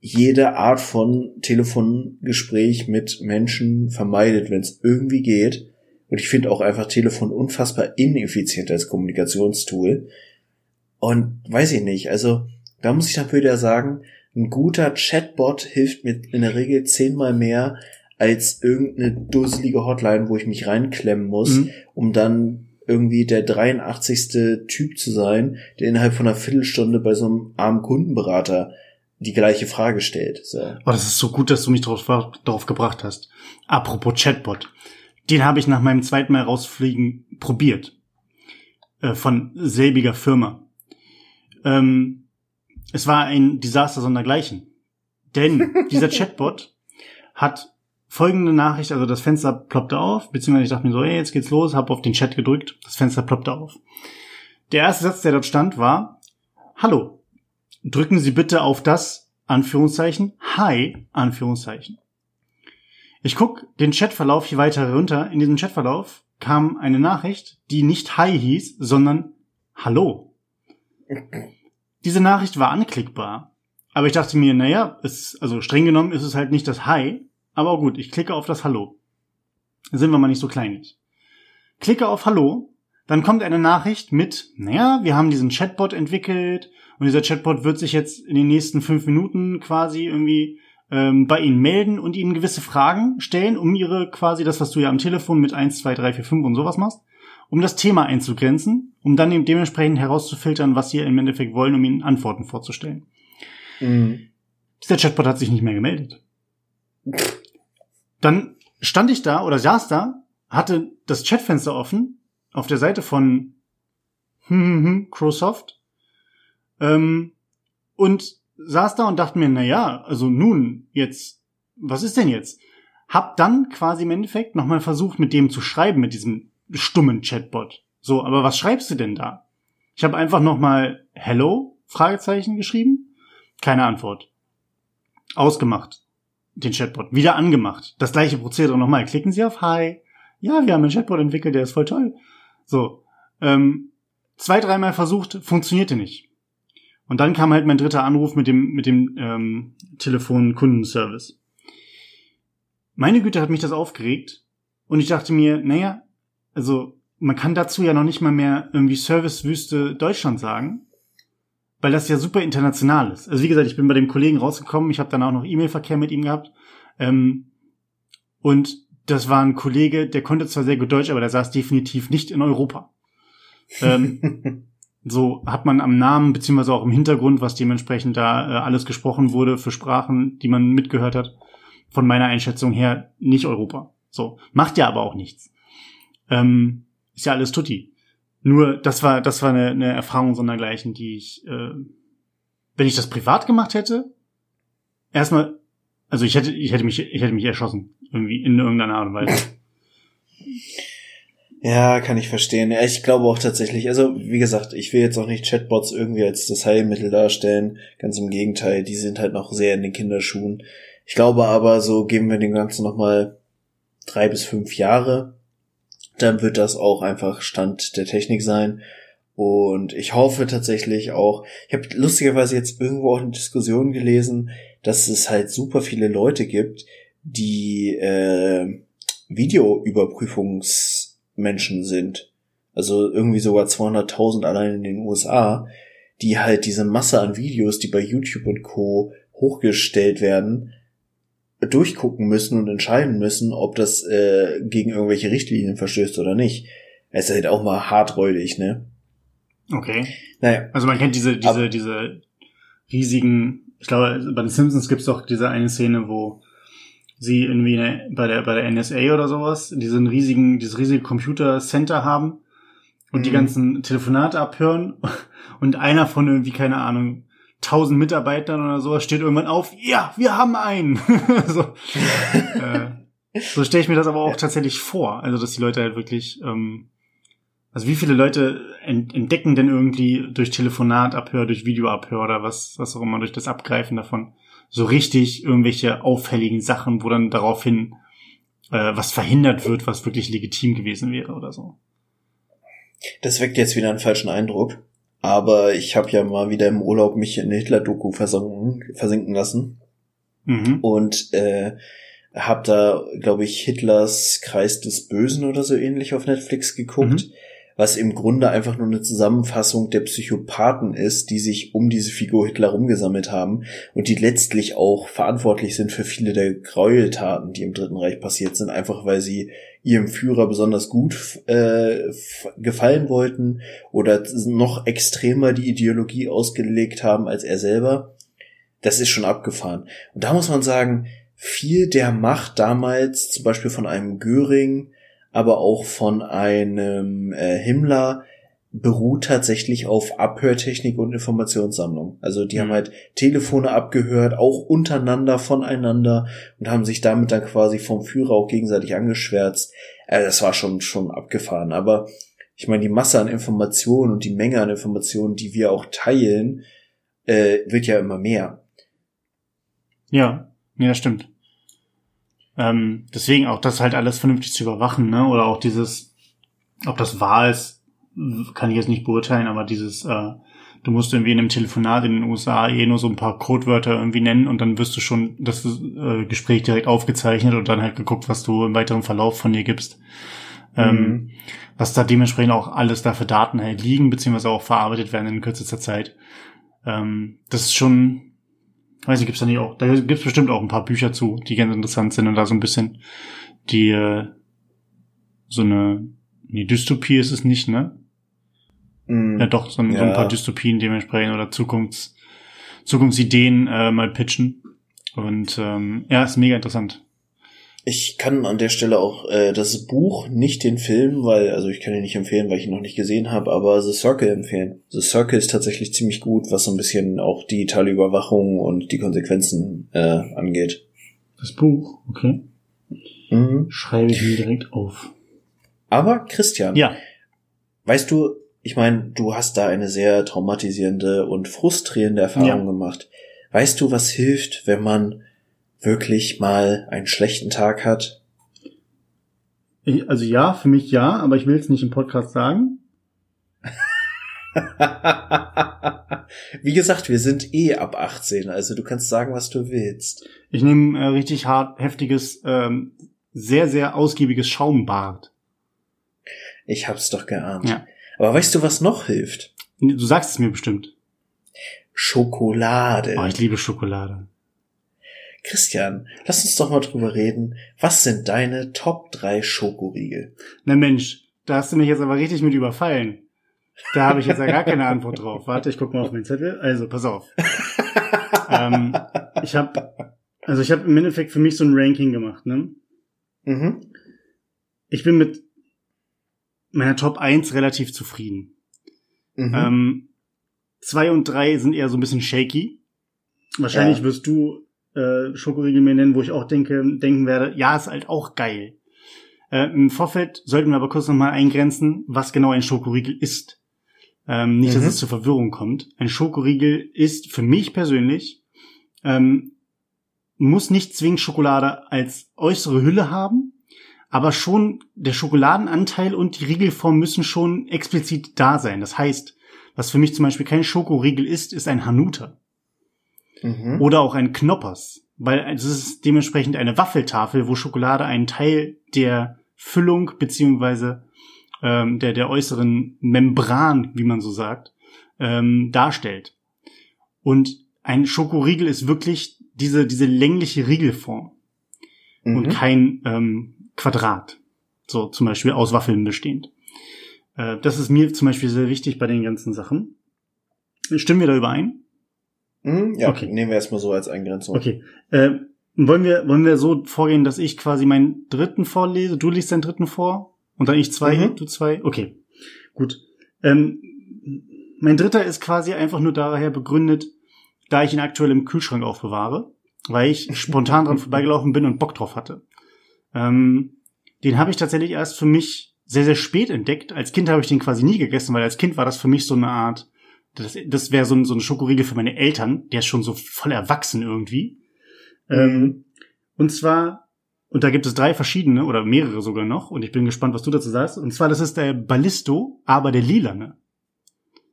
jede Art von Telefongespräch mit Menschen vermeidet, wenn es irgendwie geht. Und ich finde auch einfach Telefon unfassbar ineffizient als Kommunikationstool. Und weiß ich nicht, also da muss ich dann wieder sagen, ein guter Chatbot hilft mir in der Regel 10-mal mehr als irgendeine dusselige Hotline, wo ich mich reinklemmen muss, um dann irgendwie der 83. Typ zu sein, der innerhalb von einer Viertelstunde bei so einem armen Kundenberater die gleiche Frage stellt. So. Oh, das ist so gut, dass du mich drauf gebracht hast. Apropos Chatbot. Den habe ich nach meinem zweiten Mal rausfliegen probiert. Von selbiger Firma. Es war ein Desaster sondergleichen. Denn dieser Chatbot hat folgende Nachricht, also das Fenster ploppte auf, beziehungsweise ich dachte mir so, hey, jetzt geht's los, hab auf den Chat gedrückt, das Fenster ploppte auf. Der erste Satz, der dort stand, war, hallo, drücken Sie bitte auf das, Anführungszeichen, hi, Anführungszeichen. Ich guck den Chatverlauf hier weiter runter, in diesem Chatverlauf kam eine Nachricht, die nicht hi hieß, sondern hallo. Diese Nachricht war anklickbar, aber ich dachte mir, naja, also streng genommen ist es halt nicht das hi, aber gut, ich klicke auf das Hallo. Sind wir mal nicht so kleinlich. Klicke auf Hallo, dann kommt eine Nachricht mit, naja, wir haben diesen Chatbot entwickelt und dieser Chatbot wird sich jetzt in den nächsten 5 Minuten quasi irgendwie bei Ihnen melden und Ihnen gewisse Fragen stellen, um Ihre quasi das, was du ja am Telefon mit 1, 2, 3, 4, 5 und sowas machst, um das Thema einzugrenzen, um dann dementsprechend herauszufiltern, was Sie im Endeffekt wollen, um Ihnen Antworten vorzustellen. Mhm. Dieser Chatbot hat sich nicht mehr gemeldet. Dann stand ich da oder saß da, hatte das Chatfenster offen auf der Seite von Microsoft und saß da und dachte mir, naja, also nun, jetzt, was ist denn jetzt? Hab dann quasi im Endeffekt nochmal versucht, mit dem zu schreiben, mit diesem stummen Chatbot. So, aber was schreibst du denn da? Ich habe einfach nochmal Hello? Fragezeichen geschrieben. Keine Antwort. Ausgemacht. Den Chatbot. Wieder angemacht. Das gleiche Prozedere nochmal. Klicken Sie auf Hi. Ja, wir haben einen Chatbot entwickelt, der ist voll toll. So. 2-3-mal versucht, funktionierte nicht. Und dann kam halt mein dritter Anruf mit dem Telefon-Kundenservice. Meine Güte, hat mich das aufgeregt. Und ich dachte mir, naja, also man kann dazu ja noch nicht mal mehr irgendwie Servicewüste Deutschland sagen. Weil das ja super international ist. Also wie gesagt, ich bin bei dem Kollegen rausgekommen, ich habe dann auch noch E-Mail-Verkehr mit ihm gehabt. Und das war ein Kollege, der konnte zwar sehr gut Deutsch, aber der saß definitiv nicht in Europa. So hat man am Namen, beziehungsweise auch im Hintergrund, was dementsprechend da alles gesprochen wurde für Sprachen, die man mitgehört hat, von meiner Einschätzung her nicht Europa. So, macht ja aber auch nichts. Ist ja alles tutti. Nur, das war eine Erfahrung sondergleichen, die ich, wenn ich das privat gemacht hätte, erstmal, also ich hätte mich erschossen. Irgendwie, in irgendeiner Art und Weise. Ja, kann ich verstehen. Ja, ich glaube auch tatsächlich, also, wie gesagt, ich will jetzt auch nicht Chatbots irgendwie als das Heilmittel darstellen. Ganz im Gegenteil, die sind halt noch sehr in den Kinderschuhen. Ich glaube aber, so geben wir dem Ganzen nochmal 3 bis 5 Jahre. Dann wird das auch einfach Stand der Technik sein. Und ich hoffe tatsächlich auch, ich habe lustigerweise jetzt irgendwo auch eine Diskussion gelesen, dass es halt super viele Leute gibt, die Videoüberprüfungsmenschen sind. Also irgendwie sogar 200.000 allein in den USA, die halt diese Masse an Videos, die bei YouTube und Co. hochgestellt werden, durchgucken müssen und entscheiden müssen, ob das gegen irgendwelche Richtlinien verstößt oder nicht. Es ist halt auch mal hart räudig, ne? Okay. Naja. Also man kennt diese riesigen, ich glaube, bei den Simpsons gibt's doch diese eine Szene, wo sie irgendwie bei der NSA oder sowas dieses riesige Computercenter haben und die ganzen Telefonate abhören und einer von irgendwie, keine Ahnung, 1000 Mitarbeitern oder so, steht irgendwann auf, ja, wir haben einen. so, So stelle ich mir das aber auch tatsächlich vor. Also, dass die Leute halt wirklich, also wie viele Leute entdecken denn irgendwie durch Telefonatabhör, durch Videoabhör oder was auch immer, durch das Abgreifen davon, so richtig irgendwelche auffälligen Sachen, wo dann daraufhin was verhindert wird, was wirklich legitim gewesen wäre oder so. Das weckt jetzt wieder einen falschen Eindruck, aber ich habe ja mal wieder im Urlaub mich in eine Hitler-Doku versinken lassen. Mhm. Und habe da, glaube ich, Hitlers Kreis des Bösen oder so ähnlich auf Netflix geguckt. Mhm. Was im Grunde einfach nur eine Zusammenfassung der Psychopathen ist, die sich um diese Figur Hitler rumgesammelt haben und die letztlich auch verantwortlich sind für viele der Gräueltaten, die im Dritten Reich passiert sind, einfach weil sie ihrem Führer besonders gut gefallen wollten oder noch extremer die Ideologie ausgelegt haben als er selber. Das ist schon abgefahren. Und da muss man sagen, viel der Macht damals, zum Beispiel von einem Göring, aber auch von einem Himmler, beruht tatsächlich auf Abhörtechnik und Informationssammlung. Also die haben halt Telefone abgehört, auch untereinander, voneinander und haben sich damit dann quasi vom Führer auch gegenseitig angeschwärzt. Also das war schon abgefahren. Aber ich meine, die Masse an Informationen und die Menge an Informationen, die wir auch teilen, wird ja immer mehr. Ja, nee, das stimmt. Deswegen auch das halt alles vernünftig zu überwachen, ne? Oder auch dieses, ob das wahr ist, kann ich jetzt nicht beurteilen, aber dieses, du musst irgendwie in einem Telefonat in den USA nur so ein paar Codewörter irgendwie nennen und dann wirst du schon das Gespräch direkt aufgezeichnet und dann halt geguckt, was du im weiteren Verlauf von dir gibst. Was da dementsprechend auch alles da für Daten halt liegen, beziehungsweise auch verarbeitet werden in kürzester Zeit. Das ist schon... Weiß ich, gibt's da nicht auch, da gibt's bestimmt auch ein paar Bücher zu, die ganz interessant sind und da so ein bisschen die, so eine, nee, Dystopie ist es nicht, ne? Mm, ja, doch, so ein paar Dystopien dementsprechend oder Zukunftsideen, mal pitchen. Und, ist mega interessant. Ich kann an der Stelle auch, das Buch, nicht den Film, weil, also ich kann ihn nicht empfehlen, weil ich ihn noch nicht gesehen habe, aber The Circle empfehlen. The Circle ist tatsächlich ziemlich gut, was so ein bisschen auch digitale Überwachung und die Konsequenzen, angeht. Das Buch, okay. Mhm. Schreibe ich mir direkt auf. Aber, Christian. Ja. Weißt du, ich meine, du hast da eine sehr traumatisierende und frustrierende Erfahrung gemacht. Weißt du, was hilft, wenn man wirklich mal einen schlechten Tag hat? Also ja, für mich ja, aber ich will es nicht im Podcast sagen. Wie gesagt, wir sind ab 18, also du kannst sagen, was du willst. Ich nehme richtig heftiges, sehr, sehr ausgiebiges Schaumbad. Ich hab's doch geahnt. Ja. Aber weißt du, was noch hilft? Du sagst es mir bestimmt. Schokolade. Oh, ich liebe Schokolade. Christian, lass uns doch mal drüber reden. Was sind deine Top 3 Schokoriegel? Na Mensch, da hast du mich jetzt aber richtig mit überfallen. Da habe ich jetzt ja gar keine Antwort drauf. Warte, ich guck mal auf meinen Zettel. Also, pass auf. Ich habe im Endeffekt für mich so ein Ranking gemacht, ne? Mhm. Ich bin mit meiner Top 1 relativ zufrieden. Mhm. 2 und 3 sind eher so ein bisschen shaky. Wahrscheinlich wirst du Schokoriegel mir nennen, wo ich auch denken werde, ja, ist halt auch geil. Im Vorfeld sollten wir aber kurz nochmal eingrenzen, was genau ein Schokoriegel ist. Nicht, dass es zur Verwirrung kommt. Ein Schokoriegel ist für mich persönlich, muss nicht zwingend Schokolade als äußere Hülle haben, aber schon der Schokoladenanteil und die Riegelform müssen schon explizit da sein. Das heißt, was für mich zum Beispiel kein Schokoriegel ist ein Hanuta. Mhm. Oder auch ein Knoppers, weil es ist dementsprechend eine Waffeltafel, wo Schokolade einen Teil der Füllung beziehungsweise der äußeren Membran, wie man so sagt, darstellt. Und ein Schokoriegel ist wirklich diese längliche Riegelform und kein Quadrat, so zum Beispiel aus Waffeln bestehend. Das ist mir zum Beispiel sehr wichtig bei den ganzen Sachen. Stimmen wir da überein? Ja, okay. Nehmen wir erstmal so als Eingrenzung. Okay. Wollen wir so vorgehen, dass ich quasi meinen dritten vorlese, du liest deinen dritten vor und dann ich 2, du 2? Okay, gut. Mein dritter ist quasi einfach nur daher begründet, da ich ihn aktuell im Kühlschrank aufbewahre, weil ich spontan dran vorbeigelaufen bin und Bock drauf hatte. Den habe ich tatsächlich erst für mich sehr, sehr spät entdeckt. Als Kind habe ich den quasi nie gegessen, weil als Kind war das für mich so eine Art, das wäre so ein Schokoriegel für meine Eltern, der ist schon so voll erwachsen irgendwie. Und zwar, und da gibt es 3 verschiedene oder mehrere sogar noch, und ich bin gespannt, was du dazu sagst. Und zwar, das ist der Ballisto, aber der lilane.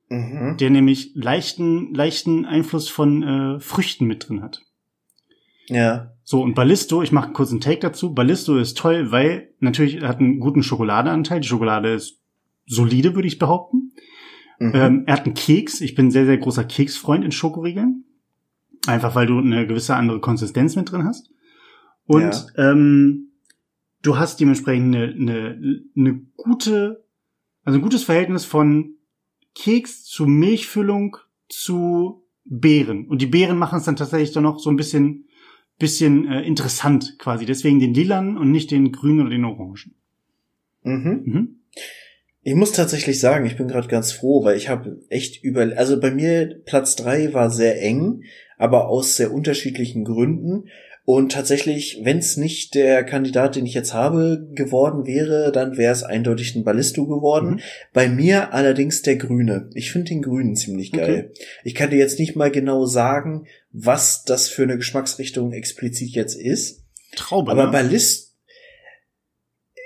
Mhm. Der nämlich leichten Einfluss von Früchten mit drin hat. Ja. So, und Ballisto, ich mache einen kurzen Take dazu. Ballisto ist toll, weil natürlich hat einen guten Schokoladeanteil. Die Schokolade ist solide, würde ich behaupten. Mhm. Er hat einen Keks. Ich bin ein sehr, sehr großer Keksfreund in Schokoriegeln. Einfach, weil du eine gewisse andere Konsistenz mit drin hast. Und ja. Du hast dementsprechend ein gutes Verhältnis von Keks zu Milchfüllung zu Beeren. Und die Beeren machen es dann tatsächlich dann noch so ein bisschen interessant quasi. Deswegen den lilanen und nicht den grünen oder den orangen. Mhm. Mhm. Ich muss tatsächlich sagen, ich bin gerade ganz froh, weil ich habe echt also bei mir Platz 3 war sehr eng, aber aus sehr unterschiedlichen Gründen. Und tatsächlich, wenn es nicht der Kandidat, den ich jetzt habe, geworden wäre, dann wäre es eindeutig ein Ballisto geworden. Mhm. Bei mir allerdings der Grüne. Ich finde den Grünen ziemlich geil. Okay. Ich kann dir jetzt nicht mal genau sagen, was das für eine Geschmacksrichtung explizit jetzt ist. Traube. Aber Ballisto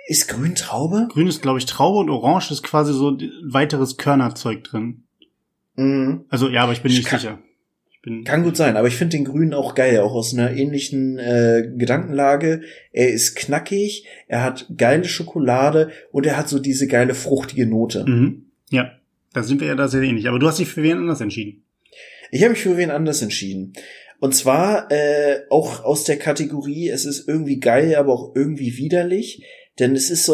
ist Grün Traube? Grün ist, glaube ich, Traube und Orange ist quasi so weiteres Körnerzeug drin. Mhm. Also ja, aber ich bin nicht sicher. Kann gut sein, aber ich finde den Grünen auch geil, auch aus einer ähnlichen Gedankenlage. Er ist knackig, er hat geile Schokolade und er hat so diese geile fruchtige Note. Mhm. Ja, da sind wir ja da sehr ähnlich. Aber du hast dich für wen anders entschieden. Ich habe mich für wen anders entschieden. Und zwar auch aus der Kategorie, es ist irgendwie geil, aber auch irgendwie widerlich. Denn es ist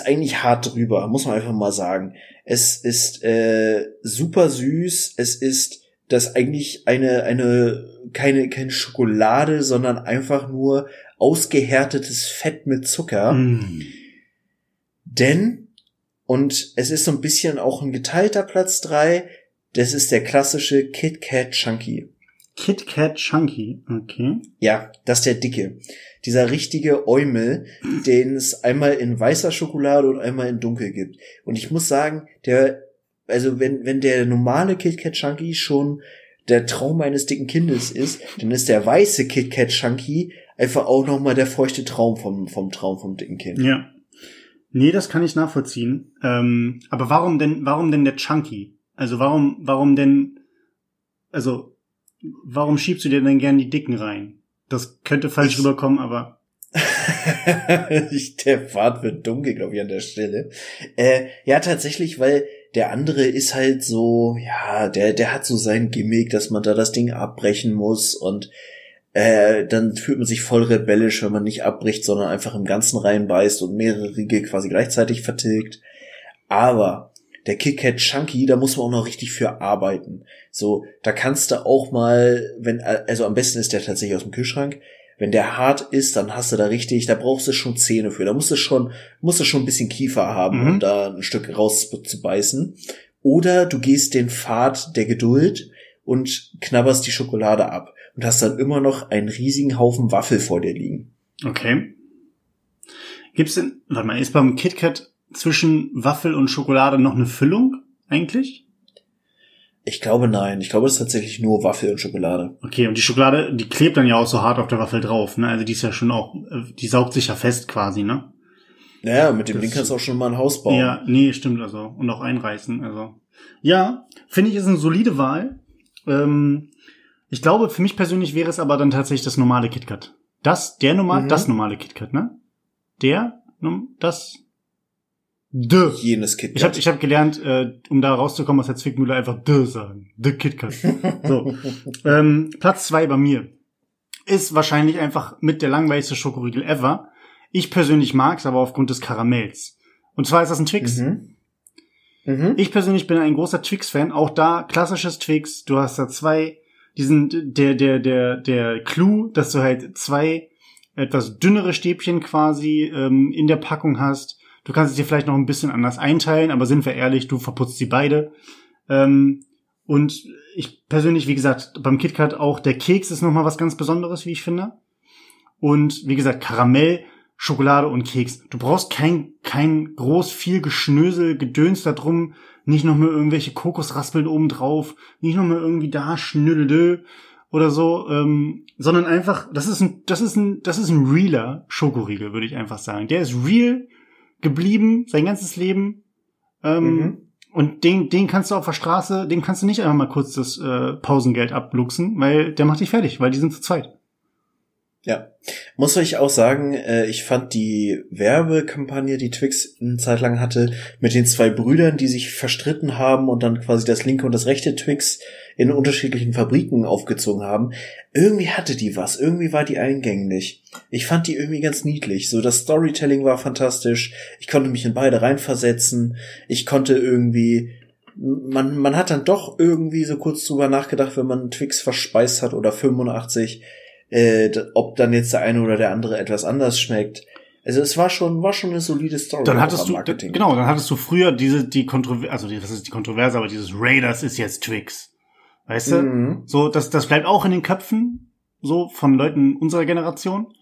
eigentlich hart drüber, muss man einfach mal sagen. Es ist super süß, es ist das eigentlich keine Schokolade, sondern einfach nur ausgehärtetes Fett mit Zucker. Mm. Denn, und es ist so ein bisschen auch ein geteilter Platz 3, das ist der klassische KitKat Chunky. KitKat Chunky, okay. Ja, das ist der dicke. Dieser richtige Eumel, den es einmal in weißer Schokolade und einmal in dunkel gibt. Und ich muss sagen, wenn der normale KitKat Chunky schon der Traum eines dicken Kindes ist, dann ist der weiße KitKat Chunky einfach auch nochmal der feuchte Traum vom dicken Kind. Ja. Nee, das kann ich nachvollziehen. Aber warum denn der Chunky? Also warum schiebst du dir denn gern die Dicken rein? Das könnte falsch rüberkommen, aber der Pfad wird dunkel, glaube ich, an der Stelle. Ja, tatsächlich, weil der andere ist halt so, ja, der hat so sein Gimmick, dass man da das Ding abbrechen muss und dann fühlt man sich voll rebellisch, wenn man nicht abbricht, sondern einfach im Ganzen reinbeißt und mehrere Riegel quasi gleichzeitig vertilgt. Aber der KitKat Chunky, da muss man auch noch richtig für arbeiten. So, da kannst du auch mal, am besten ist der tatsächlich aus dem Kühlschrank. Wenn der hart ist, dann hast du da richtig, da brauchst du schon Zähne für. Da musst du schon ein bisschen Kiefer haben, um da ein Stück rauszubeißen. Oder du gehst den Pfad der Geduld und knabberst die Schokolade ab und hast dann immer noch einen riesigen Haufen Waffel vor dir liegen. Okay. Gibt's denn, warte mal, ist beim KitKat zwischen Waffel und Schokolade noch eine Füllung eigentlich? Ich glaube, nein. Ich glaube, es ist tatsächlich nur Waffel und Schokolade. Okay, und die Schokolade, die klebt dann ja auch so hart auf der Waffel drauf, ne? Also die ist ja schon auch, die saugt sich ja fest quasi, ne? Ja, mit dem Ding kannst du auch schon mal ein Haus bauen. Ja, nee, stimmt also. Und auch einreißen, also. Ja, finde ich, ist eine solide Wahl. Ich glaube, für mich persönlich wäre es aber dann tatsächlich das normale KitKat. Das normale KitKat, ne? Jenes KitKat. Ich hab gelernt, um da rauszukommen aus der Zwickmühle, einfach "de" sagen. De KitKat. So. Platz 2 bei mir ist wahrscheinlich einfach mit der langweiligste Schokoriegel ever. Ich persönlich mag's, aber aufgrund des Karamells. Und zwar ist das ein Twix. Mhm. Mhm. Ich persönlich bin ein großer Twix-Fan. Auch da klassisches Twix. Du hast da 2. Der Clou, dass du halt 2 etwas dünnere Stäbchen quasi in der Packung hast. Du kannst es dir vielleicht noch ein bisschen anders einteilen, aber sind wir ehrlich, du verputzt sie beide. Und ich persönlich, wie gesagt, beim KitKat auch, der Keks ist nochmal was ganz Besonderes, wie ich finde. Und wie gesagt, Karamell, Schokolade und Keks. Du brauchst kein groß viel Geschnösel, Gedöns da drum, nicht nochmal irgendwelche Kokosraspeln oben drauf, nicht nochmal irgendwie da Schnödeldö oder so, sondern einfach, das ist ein realer Schokoriegel, würde ich einfach sagen. Der ist real geblieben sein ganzes Leben, und den kannst du auf der Straße, den kannst du nicht einfach mal kurz das Pausengeld abluchsen, weil der macht dich fertig, weil die sind zu zweit. Ja, muss ich auch sagen, ich fand die Werbekampagne, die Twix eine Zeit lang hatte, mit den zwei Brüdern, die sich verstritten haben und dann quasi das linke und das rechte Twix in unterschiedlichen Fabriken aufgezogen haben, irgendwie hatte die was, irgendwie war die eingängig. Ich fand die irgendwie ganz niedlich, so das Storytelling war fantastisch, ich konnte mich in beide reinversetzen, ich konnte irgendwie... Man hat dann doch irgendwie so kurz drüber nachgedacht, wenn man Twix verspeist hat oder 85... ob dann jetzt der eine oder der andere etwas anders schmeckt. Also es war schon eine solide Story. Dann hattest du dann hattest du früher die Kontroverse, also das ist die Kontroverse, aber dieses Raiders ist jetzt Twix. Weißt du? Mhm. So das bleibt auch in den Köpfen so von Leuten unserer Generation.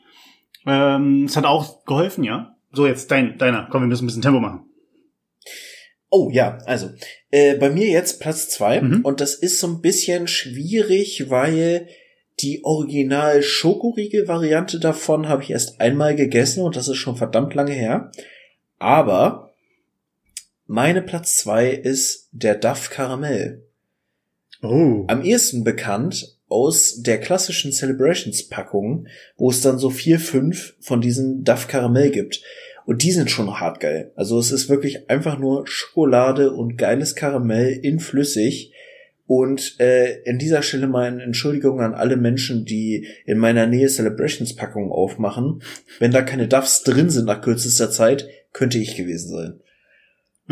Es hat auch geholfen, ja. So jetzt deiner, komm, wir müssen ein bisschen Tempo machen. Oh ja, also bei mir jetzt Platz 2 und das ist so ein bisschen schwierig, weil die Original-Schokoriegel-Variante davon habe ich erst einmal gegessen und das ist schon verdammt lange her. Aber meine Platz 2 ist der Duff Karamell. Oh. Am ehesten bekannt aus der klassischen Celebrations-Packung, wo es dann so 4, 5 von diesen Duff Karamell gibt. Und die sind schon hart geil. Also es ist wirklich einfach nur Schokolade und geiles Karamell in flüssig. Und in dieser Stelle meine Entschuldigung an alle Menschen, die in meiner Nähe Celebrations-Packungen aufmachen. Wenn da keine Duffs drin sind nach kürzester Zeit, könnte ich gewesen sein.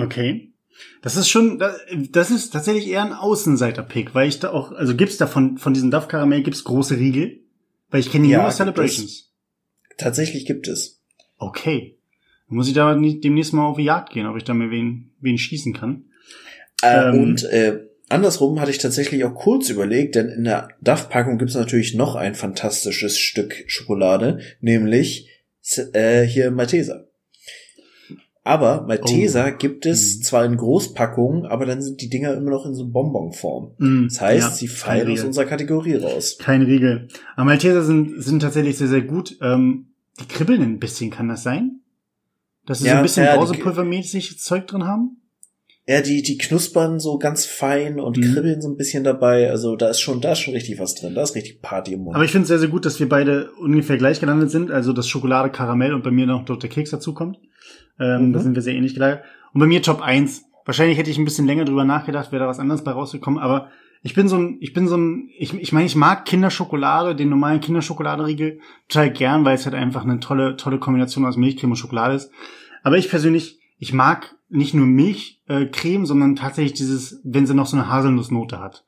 Okay. Das ist tatsächlich eher ein Außenseiter-Pick, weil ich da auch, also gibt's da von diesem Duff-Karamell gibt's große Riegel? Weil ich kenne die nur aus Celebrations. Tatsächlich gibt es. Okay. Dann muss ich da demnächst mal auf die Jagd gehen, ob ich da mir wen schießen kann. Andersrum hatte ich tatsächlich auch kurz überlegt, denn in der Duff-Packung gibt es natürlich noch ein fantastisches Stück Schokolade, nämlich hier Malteser. Aber Malteser gibt es zwar in Großpackungen, aber dann sind die Dinger immer noch in so Bonbonform. Das heißt, sie fallen aus unserer Kategorie raus. Kein Riegel. Aber Malteser sind tatsächlich sehr, sehr gut. Die kribbeln ein bisschen, kann das sein? Dass sie so ein bisschen brausepulvermäßig Zeug drin haben? Ja, die knuspern so ganz fein und kribbeln so ein bisschen dabei. Also da ist schon richtig was drin. Da ist richtig Party im Mund. Aber ich finde es sehr, sehr gut, dass wir beide ungefähr gleich gelandet sind. Also das Schokolade, Karamell und bei mir noch dort der Keks dazukommt. Da sind wir sehr ähnlich gelagert. Und bei mir Top 1. Wahrscheinlich hätte ich ein bisschen länger drüber nachgedacht, wäre da was anderes bei rausgekommen. Aber ich mag Kinderschokolade, den normalen Kinderschokoladenriegel total gern, weil es halt einfach eine tolle Kombination aus Milchcreme und Schokolade ist. Aber ich persönlich, ich mag nicht nur Milchcreme, sondern tatsächlich dieses, wenn sie noch so eine Haselnussnote hat.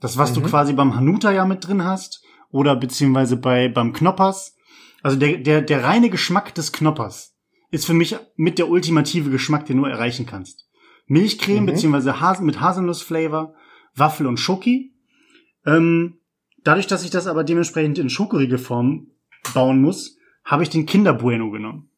Das, was du quasi beim Hanuta ja mit drin hast oder beziehungsweise beim Knoppers. Also der reine Geschmack des Knoppers ist für mich mit der ultimative Geschmack, den du erreichen kannst. Milchcreme beziehungsweise mit Haselnussflavor, Waffel und Schoki. Dadurch, dass ich das aber dementsprechend in Schokoriegelform bauen muss, habe ich den Kinder Bueno genommen.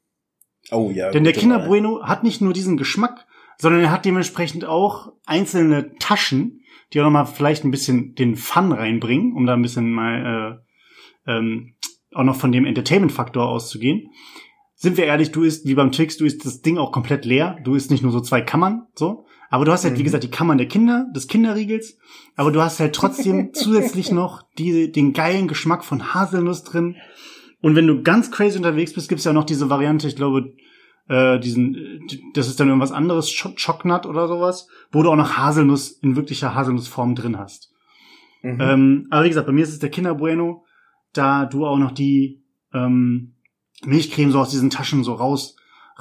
Oh ja. Denn der Kinder Bueno hat nicht nur diesen Geschmack, sondern er hat dementsprechend auch einzelne Taschen, die auch nochmal vielleicht ein bisschen den Fun reinbringen, um da ein bisschen mal auch noch von dem Entertainment-Faktor auszugehen. Sind wir ehrlich, du isst, wie beim Twix, du isst das Ding auch komplett leer. Du isst nicht nur so 2 Kammern, so. Aber du hast halt, wie gesagt, die Kammern der Kinder, des Kinderriegels. Aber du hast halt trotzdem zusätzlich noch den geilen Geschmack von Haselnuss drin. Und wenn du ganz crazy unterwegs bist, gibt's ja noch diese Variante, ich glaube, das ist dann irgendwas anderes, Chocnut oder sowas, wo du auch noch Haselnuss in wirklicher Haselnussform drin hast. Aber wie gesagt, bei mir ist es der Kinder Bueno, da du auch noch die Milchcreme so aus diesen Taschen so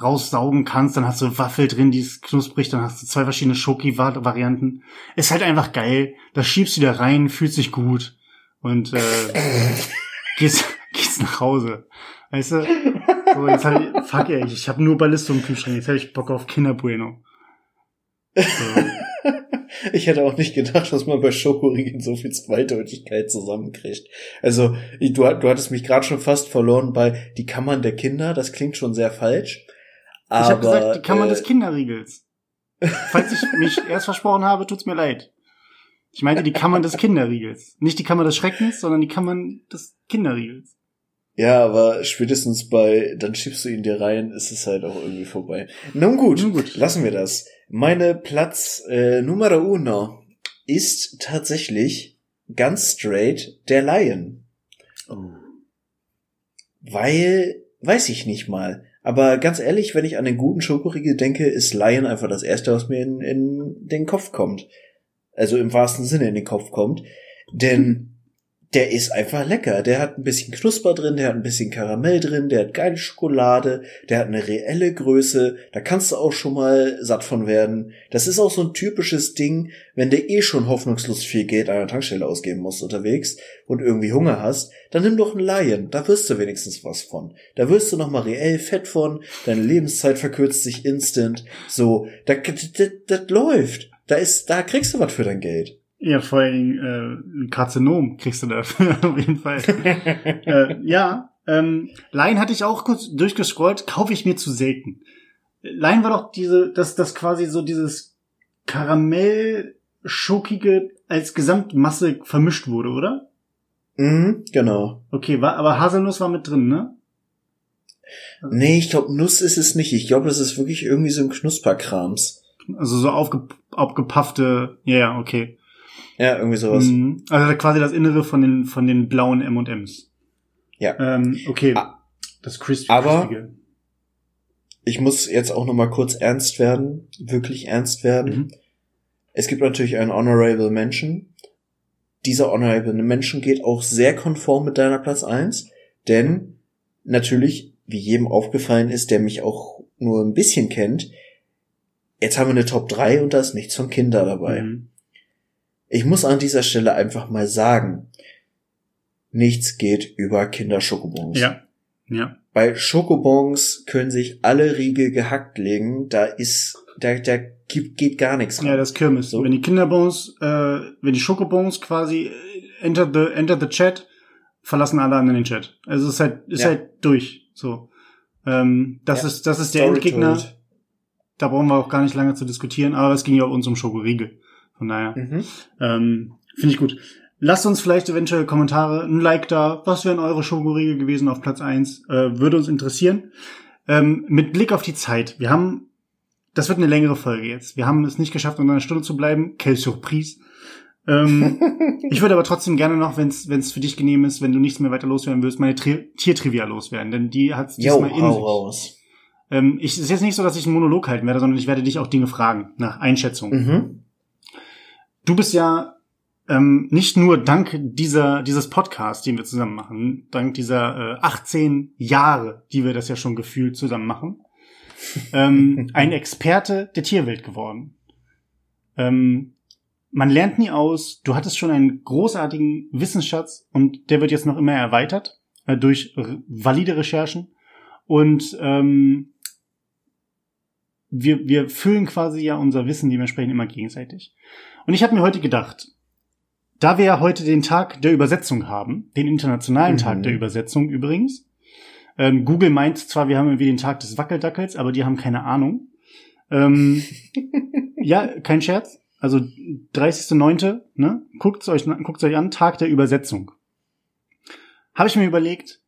raussaugen kannst, dann hast du Waffel drin, die ist knusprig, dann hast du 2 verschiedene Schoki-Varianten. Ist halt einfach geil, das schiebst du da rein, fühlt sich gut und gehst nach Hause. Weißt du? So, jetzt hab ich habe nur Ballisto im Kühlschrank. Jetzt habe ich Bock auf Kinder Bueno. Ja. Ich hätte auch nicht gedacht, dass man bei Schokoriegel so viel Zweideutigkeit zusammenkriegt. Also, du hattest mich gerade schon fast verloren bei die Kammern der Kinder, das klingt schon sehr falsch. Aber, ich habe gesagt, die Kammern des Kinderriegels. Falls ich mich erst versprochen habe, tut's mir leid. Ich meinte die Kammern des Kinderriegels. Nicht die Kammer des Schreckens, sondern die Kammern des Kinderriegels. Ja, aber spätestens bei, dann schiebst du ihn dir rein, ist es halt auch irgendwie vorbei. Nun gut, lassen wir das. Meine Platz Numero Uno ist tatsächlich ganz straight der Lion. Oh. Weil, weiß ich nicht mal. Aber ganz ehrlich, wenn ich an den guten Schokoriegel denke, ist Lion einfach das Erste, was mir in den Kopf kommt. Also im wahrsten Sinne in den Kopf kommt. Denn der ist einfach lecker. Der hat ein bisschen Knusper drin, der hat ein bisschen Karamell drin, der hat geile Schokolade, der hat eine reelle Größe. Da kannst du auch schon mal satt von werden. Das ist auch so ein typisches Ding, wenn du eh schon hoffnungslos viel Geld an der Tankstelle ausgeben musst unterwegs und irgendwie Hunger hast, dann nimm doch einen Lion. Da wirst du wenigstens was von. Da wirst du nochmal reell fett von. Deine Lebenszeit verkürzt sich instant. So, das läuft. Da kriegst du was für dein Geld. Ja, vor allem ein Karzinom kriegst du dafür, auf jeden Fall. Lion hatte ich auch kurz durchgescrollt, kaufe ich mir zu selten. Lion war doch das quasi so dieses Karamell-Schokige als Gesamtmasse vermischt wurde, oder? Mhm, genau. Okay, aber Haselnuss war mit drin, ne? Nee, ich glaube, Nuss ist es nicht. Ich glaube, das ist wirklich irgendwie so ein Knusperkrams. Also so aufgepaffte, ja, yeah, okay. Ja, irgendwie sowas. Also quasi das Innere von den blauen M&Ms. Ja. Okay. Das Crispy. Aber ich muss jetzt auch nochmal kurz ernst werden. Wirklich ernst werden. Mhm. Es gibt natürlich einen Honorable Mention. Dieser Honorable Mention geht auch sehr konform mit deiner Platz 1. Denn natürlich, wie jedem aufgefallen ist, der mich auch nur ein bisschen kennt, jetzt haben wir eine Top 3 und da ist nichts von Kinder dabei. Mhm. Ich muss an dieser Stelle einfach mal sagen, nichts geht über Kinder-Schokobons. Ja. Bei Schokobons können sich alle Riegel gehackt legen, da geht gar nichts ran. Ja, das Kirmes. So. Wenn die Schokobons quasi enter the chat, verlassen alle anderen den Chat. Also es ist halt durch. So, das ist der Endgegner. Told. Da brauchen wir auch gar nicht lange zu diskutieren, aber es ging ja auch uns um Schokoriegel. Von daher, finde ich gut. Lasst uns vielleicht eventuell Kommentare, ein Like da. Was wären eure Schokoriegel gewesen auf Platz 1? Würde uns interessieren. Mit Blick auf die Zeit. Das wird eine längere Folge jetzt. Wir haben es nicht geschafft, unter einer Stunde zu bleiben. Quelle surprise. Ich würde aber trotzdem gerne noch, wenn es für dich genehm ist, wenn du nichts mehr weiter loswerden willst, meine Tiertrivia loswerden. Denn die hat es diesmal in sich. Raus. Es ist jetzt nicht so, dass ich einen Monolog halten werde, sondern ich werde dich auch Dinge fragen, nach Einschätzung. Mhm. Du bist ja nicht nur dank dieses Podcasts, den wir zusammen machen, dank dieser 18 Jahre, die wir das ja schon gefühlt zusammen machen, ein Experte der Tierwelt geworden. Man lernt nie aus. Du hattest schon einen großartigen Wissensschatz und der wird jetzt noch immer erweitert durch valide Recherchen. Und wir füllen quasi ja unser Wissen dementsprechend immer gegenseitig. Und ich habe mir heute gedacht, da wir ja heute den Tag der Übersetzung haben, den internationalen Tag der Übersetzung übrigens, Google meint zwar, wir haben irgendwie den Tag des Wackeldackels, aber die haben keine Ahnung. Ja, kein Scherz. Also 30.09., ne? Guckt's euch an, Tag der Übersetzung. Habe ich mir überlegt,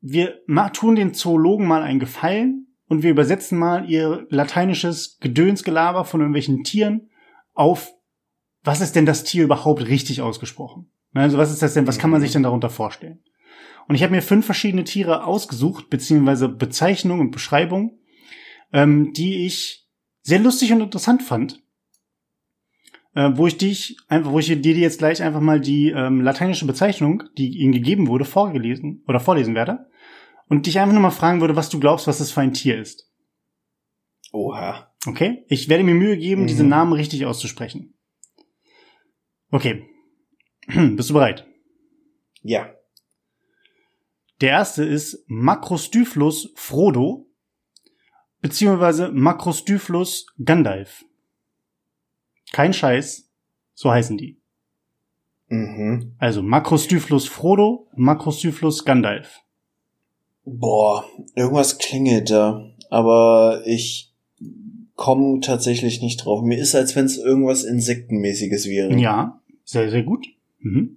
wir tun den Zoologen mal einen Gefallen, und wir übersetzen mal ihr lateinisches Gedönsgelaber von irgendwelchen Tieren auf, was ist denn das Tier überhaupt richtig ausgesprochen? Also was ist das denn, was kann man sich denn darunter vorstellen? Und ich habe mir 5 verschiedene Tiere ausgesucht, beziehungsweise Bezeichnungen und Beschreibungen, die ich sehr lustig und interessant fand, wo ich dir jetzt gleich einfach mal die lateinische Bezeichnung, die ihnen gegeben wurde, vorlesen werde. Und dich einfach nur mal fragen würde, was du glaubst, was das für ein Tier ist. Oha. Okay? Ich werde mir Mühe geben, diese Namen richtig auszusprechen. Okay. Bist du bereit? Ja. Der erste ist Makrostyphlus Frodo, beziehungsweise Makrostyphlus Gandalf. Kein Scheiß, so heißen die. Mhm. Also Makrostyphlus Frodo, Makrostyphlus Gandalf. Boah, irgendwas klingelt da, aber ich komme tatsächlich nicht drauf. Mir ist, als wenn es irgendwas Insektenmäßiges wäre. Ja, sehr, sehr gut. Mhm.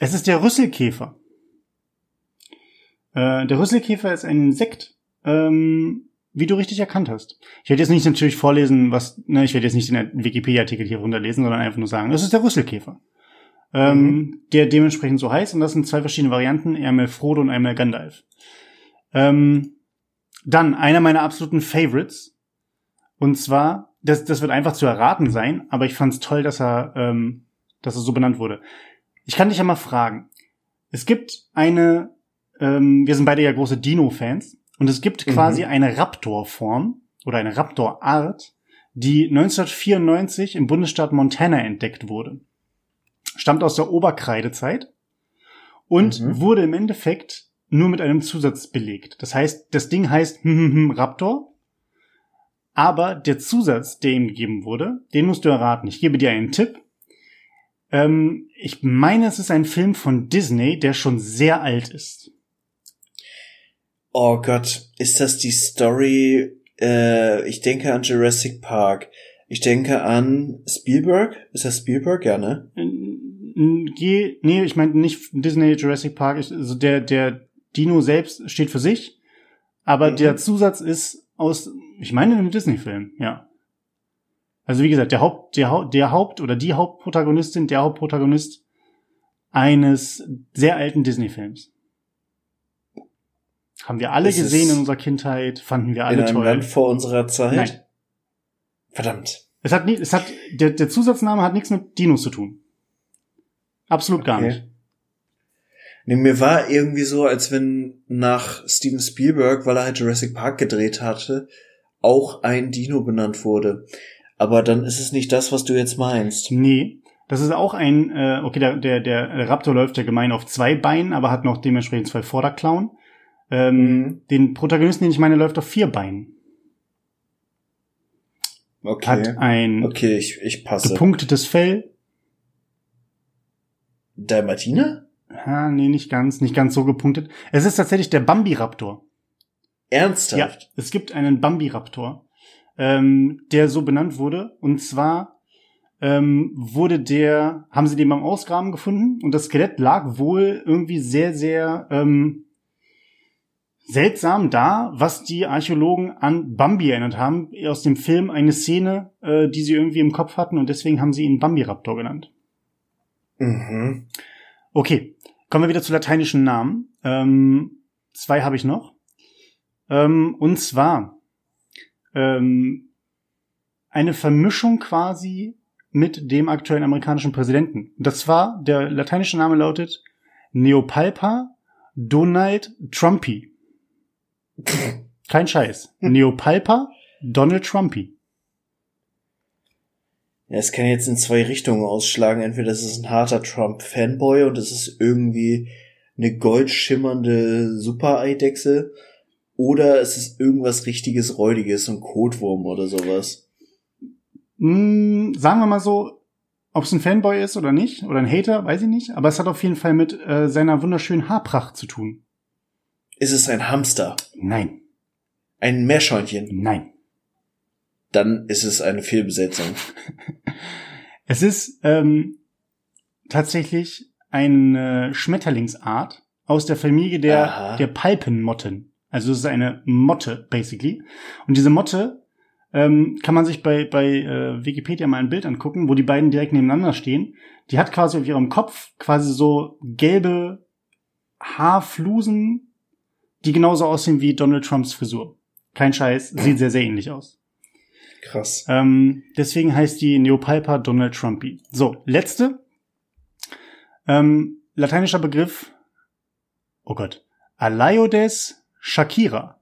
Es ist der Rüsselkäfer. Der Rüsselkäfer ist ein Insekt, wie du richtig erkannt hast. Ich werde jetzt nicht natürlich vorlesen, ich werde jetzt nicht den Wikipedia-Artikel hier runterlesen, sondern einfach nur sagen, das ist der Rüsselkäfer. Der dementsprechend so heißt, und das sind zwei verschiedene Varianten, einmal Frodo und einmal Gandalf. Dann einer meiner absoluten Favorites, und zwar, das wird einfach zu erraten sein, aber ich fand's toll, dass er so benannt wurde. Ich kann dich ja mal fragen. Es gibt eine, wir sind beide ja große Dino-Fans, und es gibt quasi eine Raptor-Form oder eine Raptor-Art, die 1994 im Bundesstaat Montana entdeckt wurde. Stammt aus der Oberkreidezeit und wurde im Endeffekt nur mit einem Zusatz belegt. Das heißt, das Ding heißt Raptor, aber der Zusatz, der ihm gegeben wurde, den musst du erraten. Ich gebe dir einen Tipp. Ich meine, es ist ein Film von Disney, der schon sehr alt ist. Oh Gott, ist das die Story? Ich denke an Jurassic Park. Ich denke an Spielberg. Ist das Spielberg? Ja, ne? Nee, ich meine nicht Disney, Jurassic Park. Also der Dino selbst steht für sich. Aber der Zusatz ist aus, ich meine, einem Disney-Film, ja. Also wie gesagt, der Hauptprotagonist eines sehr alten Disney-Films. Haben wir alle gesehen in unserer Kindheit, fanden wir alle toll. In einem Land vor unserer Zeit? Nein. Verdammt. Der Zusatzname hat nichts mit Dinos zu tun. Absolut gar nicht. Nee, mir war irgendwie so, als wenn nach Steven Spielberg, weil er halt Jurassic Park gedreht hatte, auch ein Dino benannt wurde. Aber dann ist es nicht das, was du jetzt meinst. Nee, das ist auch ein, der Raptor läuft ja gemein auf zwei Beinen, aber hat noch dementsprechend zwei Vorderklauen. Den Protagonisten, den ich meine, läuft auf vier Beinen. Okay. Hat ein ich passe. Gepunktetes Fell. Dalmatiner? Ah, nee, nicht ganz so gepunktet. Es ist tatsächlich der Bambi-Raptor. Ernsthaft? Ja, es gibt einen Bambi-Raptor, der so benannt wurde. Und zwar haben sie den beim Ausgraben gefunden und das Skelett lag wohl irgendwie sehr, sehr seltsam da, was die Archäologen an Bambi erinnert haben, aus dem Film eine Szene, die sie irgendwie im Kopf hatten und deswegen haben sie ihn Bambi-Raptor genannt. Mhm. Okay, kommen wir wieder zu lateinischen Namen. Zwei habe ich noch. Und zwar eine Vermischung quasi mit dem aktuellen amerikanischen Präsidenten. Das war, der lateinische Name lautet Neopalpa Donald Trumpi. Kein Scheiß. Neopalpa Donald Trumpi. Es kann jetzt in zwei Richtungen ausschlagen. Entweder ist es ein harter Trump-Fanboy und es ist irgendwie eine goldschimmernde Super-Eidechse oder es ist irgendwas richtiges Räudiges, ein Kotwurm oder sowas. Sagen wir mal so, ob es ein Fanboy ist oder nicht, oder ein Hater, weiß ich nicht, aber es hat auf jeden Fall mit seiner wunderschönen Haarpracht zu tun. Ist es ein Hamster? Nein. Ein Meerschweinchen? Nein. Dann ist es eine Fehlbesetzung. Es ist tatsächlich eine Schmetterlingsart aus der Familie der Palpenmotten. Also es ist eine Motte, basically. Und diese Motte kann man sich bei Wikipedia mal ein Bild angucken, wo die beiden direkt nebeneinander stehen. Die hat quasi auf ihrem Kopf quasi so gelbe Haarflusen, die genauso aussehen wie Donald Trumps Frisur. Kein Scheiß, sieht sehr, sehr ähnlich aus. Krass. Deswegen heißt die Neopalpa Donald Trumpi. So, letzte. Lateinischer Begriff. Oh Gott. Alaiodes Shakira.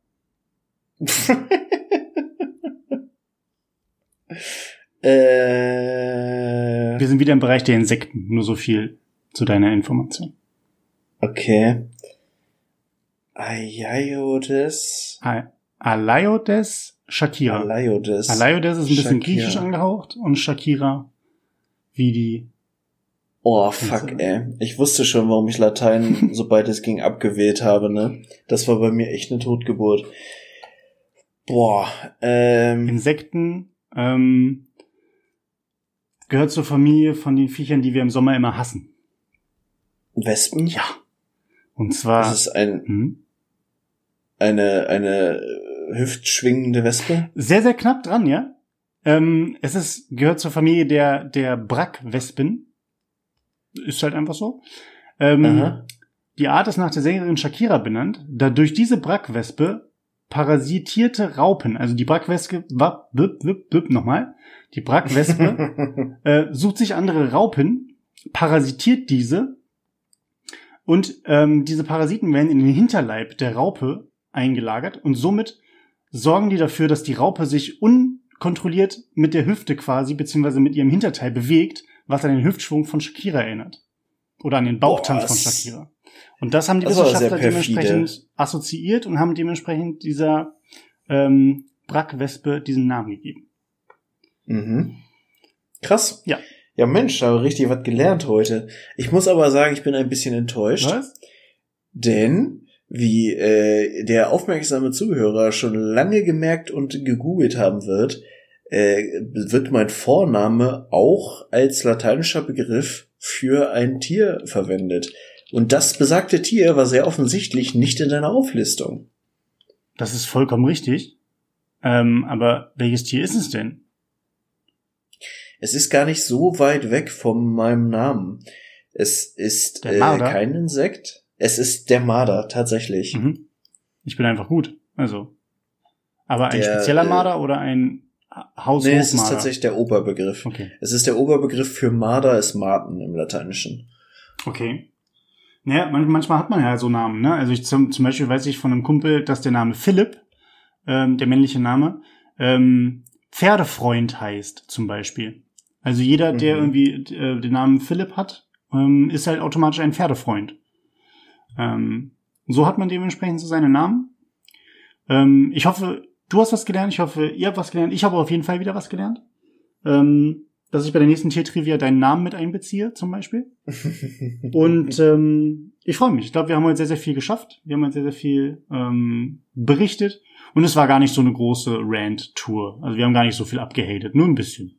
Wir sind wieder im Bereich der Insekten. Nur so viel zu deiner Information. Okay. Alaiodes Shakira. Alaiodes. Alaiodes ist ein bisschen griechisch angehaucht und Shakira wie die... Oh, fuck, ey. Ich wusste schon, warum ich Latein, sobald es ging, abgewählt habe, ne? Das war bei mir echt eine Totgeburt. Boah, Insekten, gehört zur Familie von den Viechern, die wir im Sommer immer hassen. Wespen? Ja. Und zwar... Das ist eine hüftschwingende Wespe? Sehr, sehr knapp dran, ja. Gehört zur Familie der Brackwespen. Ist halt einfach so. Die Art ist nach der Sängerin Shakira benannt, da durch diese Brackwespe parasitierte Raupen, also die Brackwespe, die Brackwespe sucht sich andere Raupen, parasitiert diese und diese Parasiten werden in den Hinterleib der Raupe eingelagert und somit sorgen die dafür, dass die Raupe sich unkontrolliert mit der Hüfte quasi, beziehungsweise mit ihrem Hinterteil bewegt, was an den Hüftschwung von Shakira erinnert. Oder an den Bauchtanz von Shakira. Und das haben die Wissenschaftler dementsprechend assoziiert und haben dementsprechend dieser Brackwespe diesen Namen gegeben. Mhm. Krass. Ja. Ja, Mensch, da habe ich richtig was gelernt heute. Ich muss aber sagen, ich bin ein bisschen enttäuscht. Was? Denn, wie der aufmerksame Zuhörer schon lange gemerkt und gegoogelt haben wird mein Vorname auch als lateinischer Begriff für ein Tier verwendet. Und das besagte Tier war sehr offensichtlich nicht in deiner Auflistung. Das ist vollkommen richtig. Aber welches Tier ist es denn? Es ist gar nicht so weit weg von meinem Namen. Es ist kein Insekt. Es ist der Marder, tatsächlich. Mhm. Ich bin einfach gut. Also. Aber ein spezieller Marder oder ein Haushof? Nee, es ist tatsächlich der Oberbegriff. Okay. Es ist der Oberbegriff für Marder ist Marten im Lateinischen. Okay. Naja, manchmal hat man ja so Namen, ne? Also ich zum Beispiel weiß ich von einem Kumpel, dass der Name Philipp, der männliche Name, Pferdefreund heißt zum Beispiel. Also jeder, der irgendwie den Namen Philipp hat, ist halt automatisch ein Pferdefreund. So hat man dementsprechend so seine Namen. Ich hoffe, du hast was gelernt, ich hoffe, ihr habt was gelernt. Ich habe auf jeden Fall wieder was gelernt. Dass ich bei der nächsten Tiertrivia deinen Namen mit einbeziehe, zum Beispiel. Und ich freue mich. Ich glaube, wir haben heute sehr, sehr viel geschafft. Wir haben heute sehr, sehr viel berichtet. Und es war gar nicht so eine große Rant-Tour. Also wir haben gar nicht so viel abgehatet, nur ein bisschen.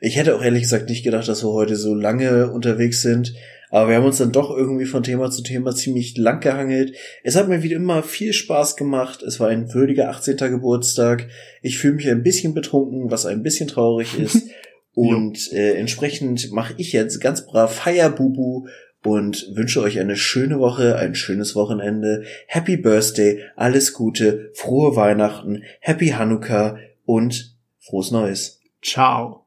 Ich hätte auch ehrlich gesagt nicht gedacht, dass wir heute so lange unterwegs sind. Aber wir haben uns dann doch irgendwie von Thema zu Thema ziemlich lang gehangelt. Es hat mir wie immer viel Spaß gemacht. Es war ein würdiger 18. Geburtstag. Ich fühle mich ein bisschen betrunken, was ein bisschen traurig ist. Und entsprechend mache ich jetzt ganz brav Feierbubu und wünsche euch eine schöne Woche, ein schönes Wochenende. Happy Birthday, alles Gute, frohe Weihnachten, Happy Hanukkah und frohes Neues. Ciao.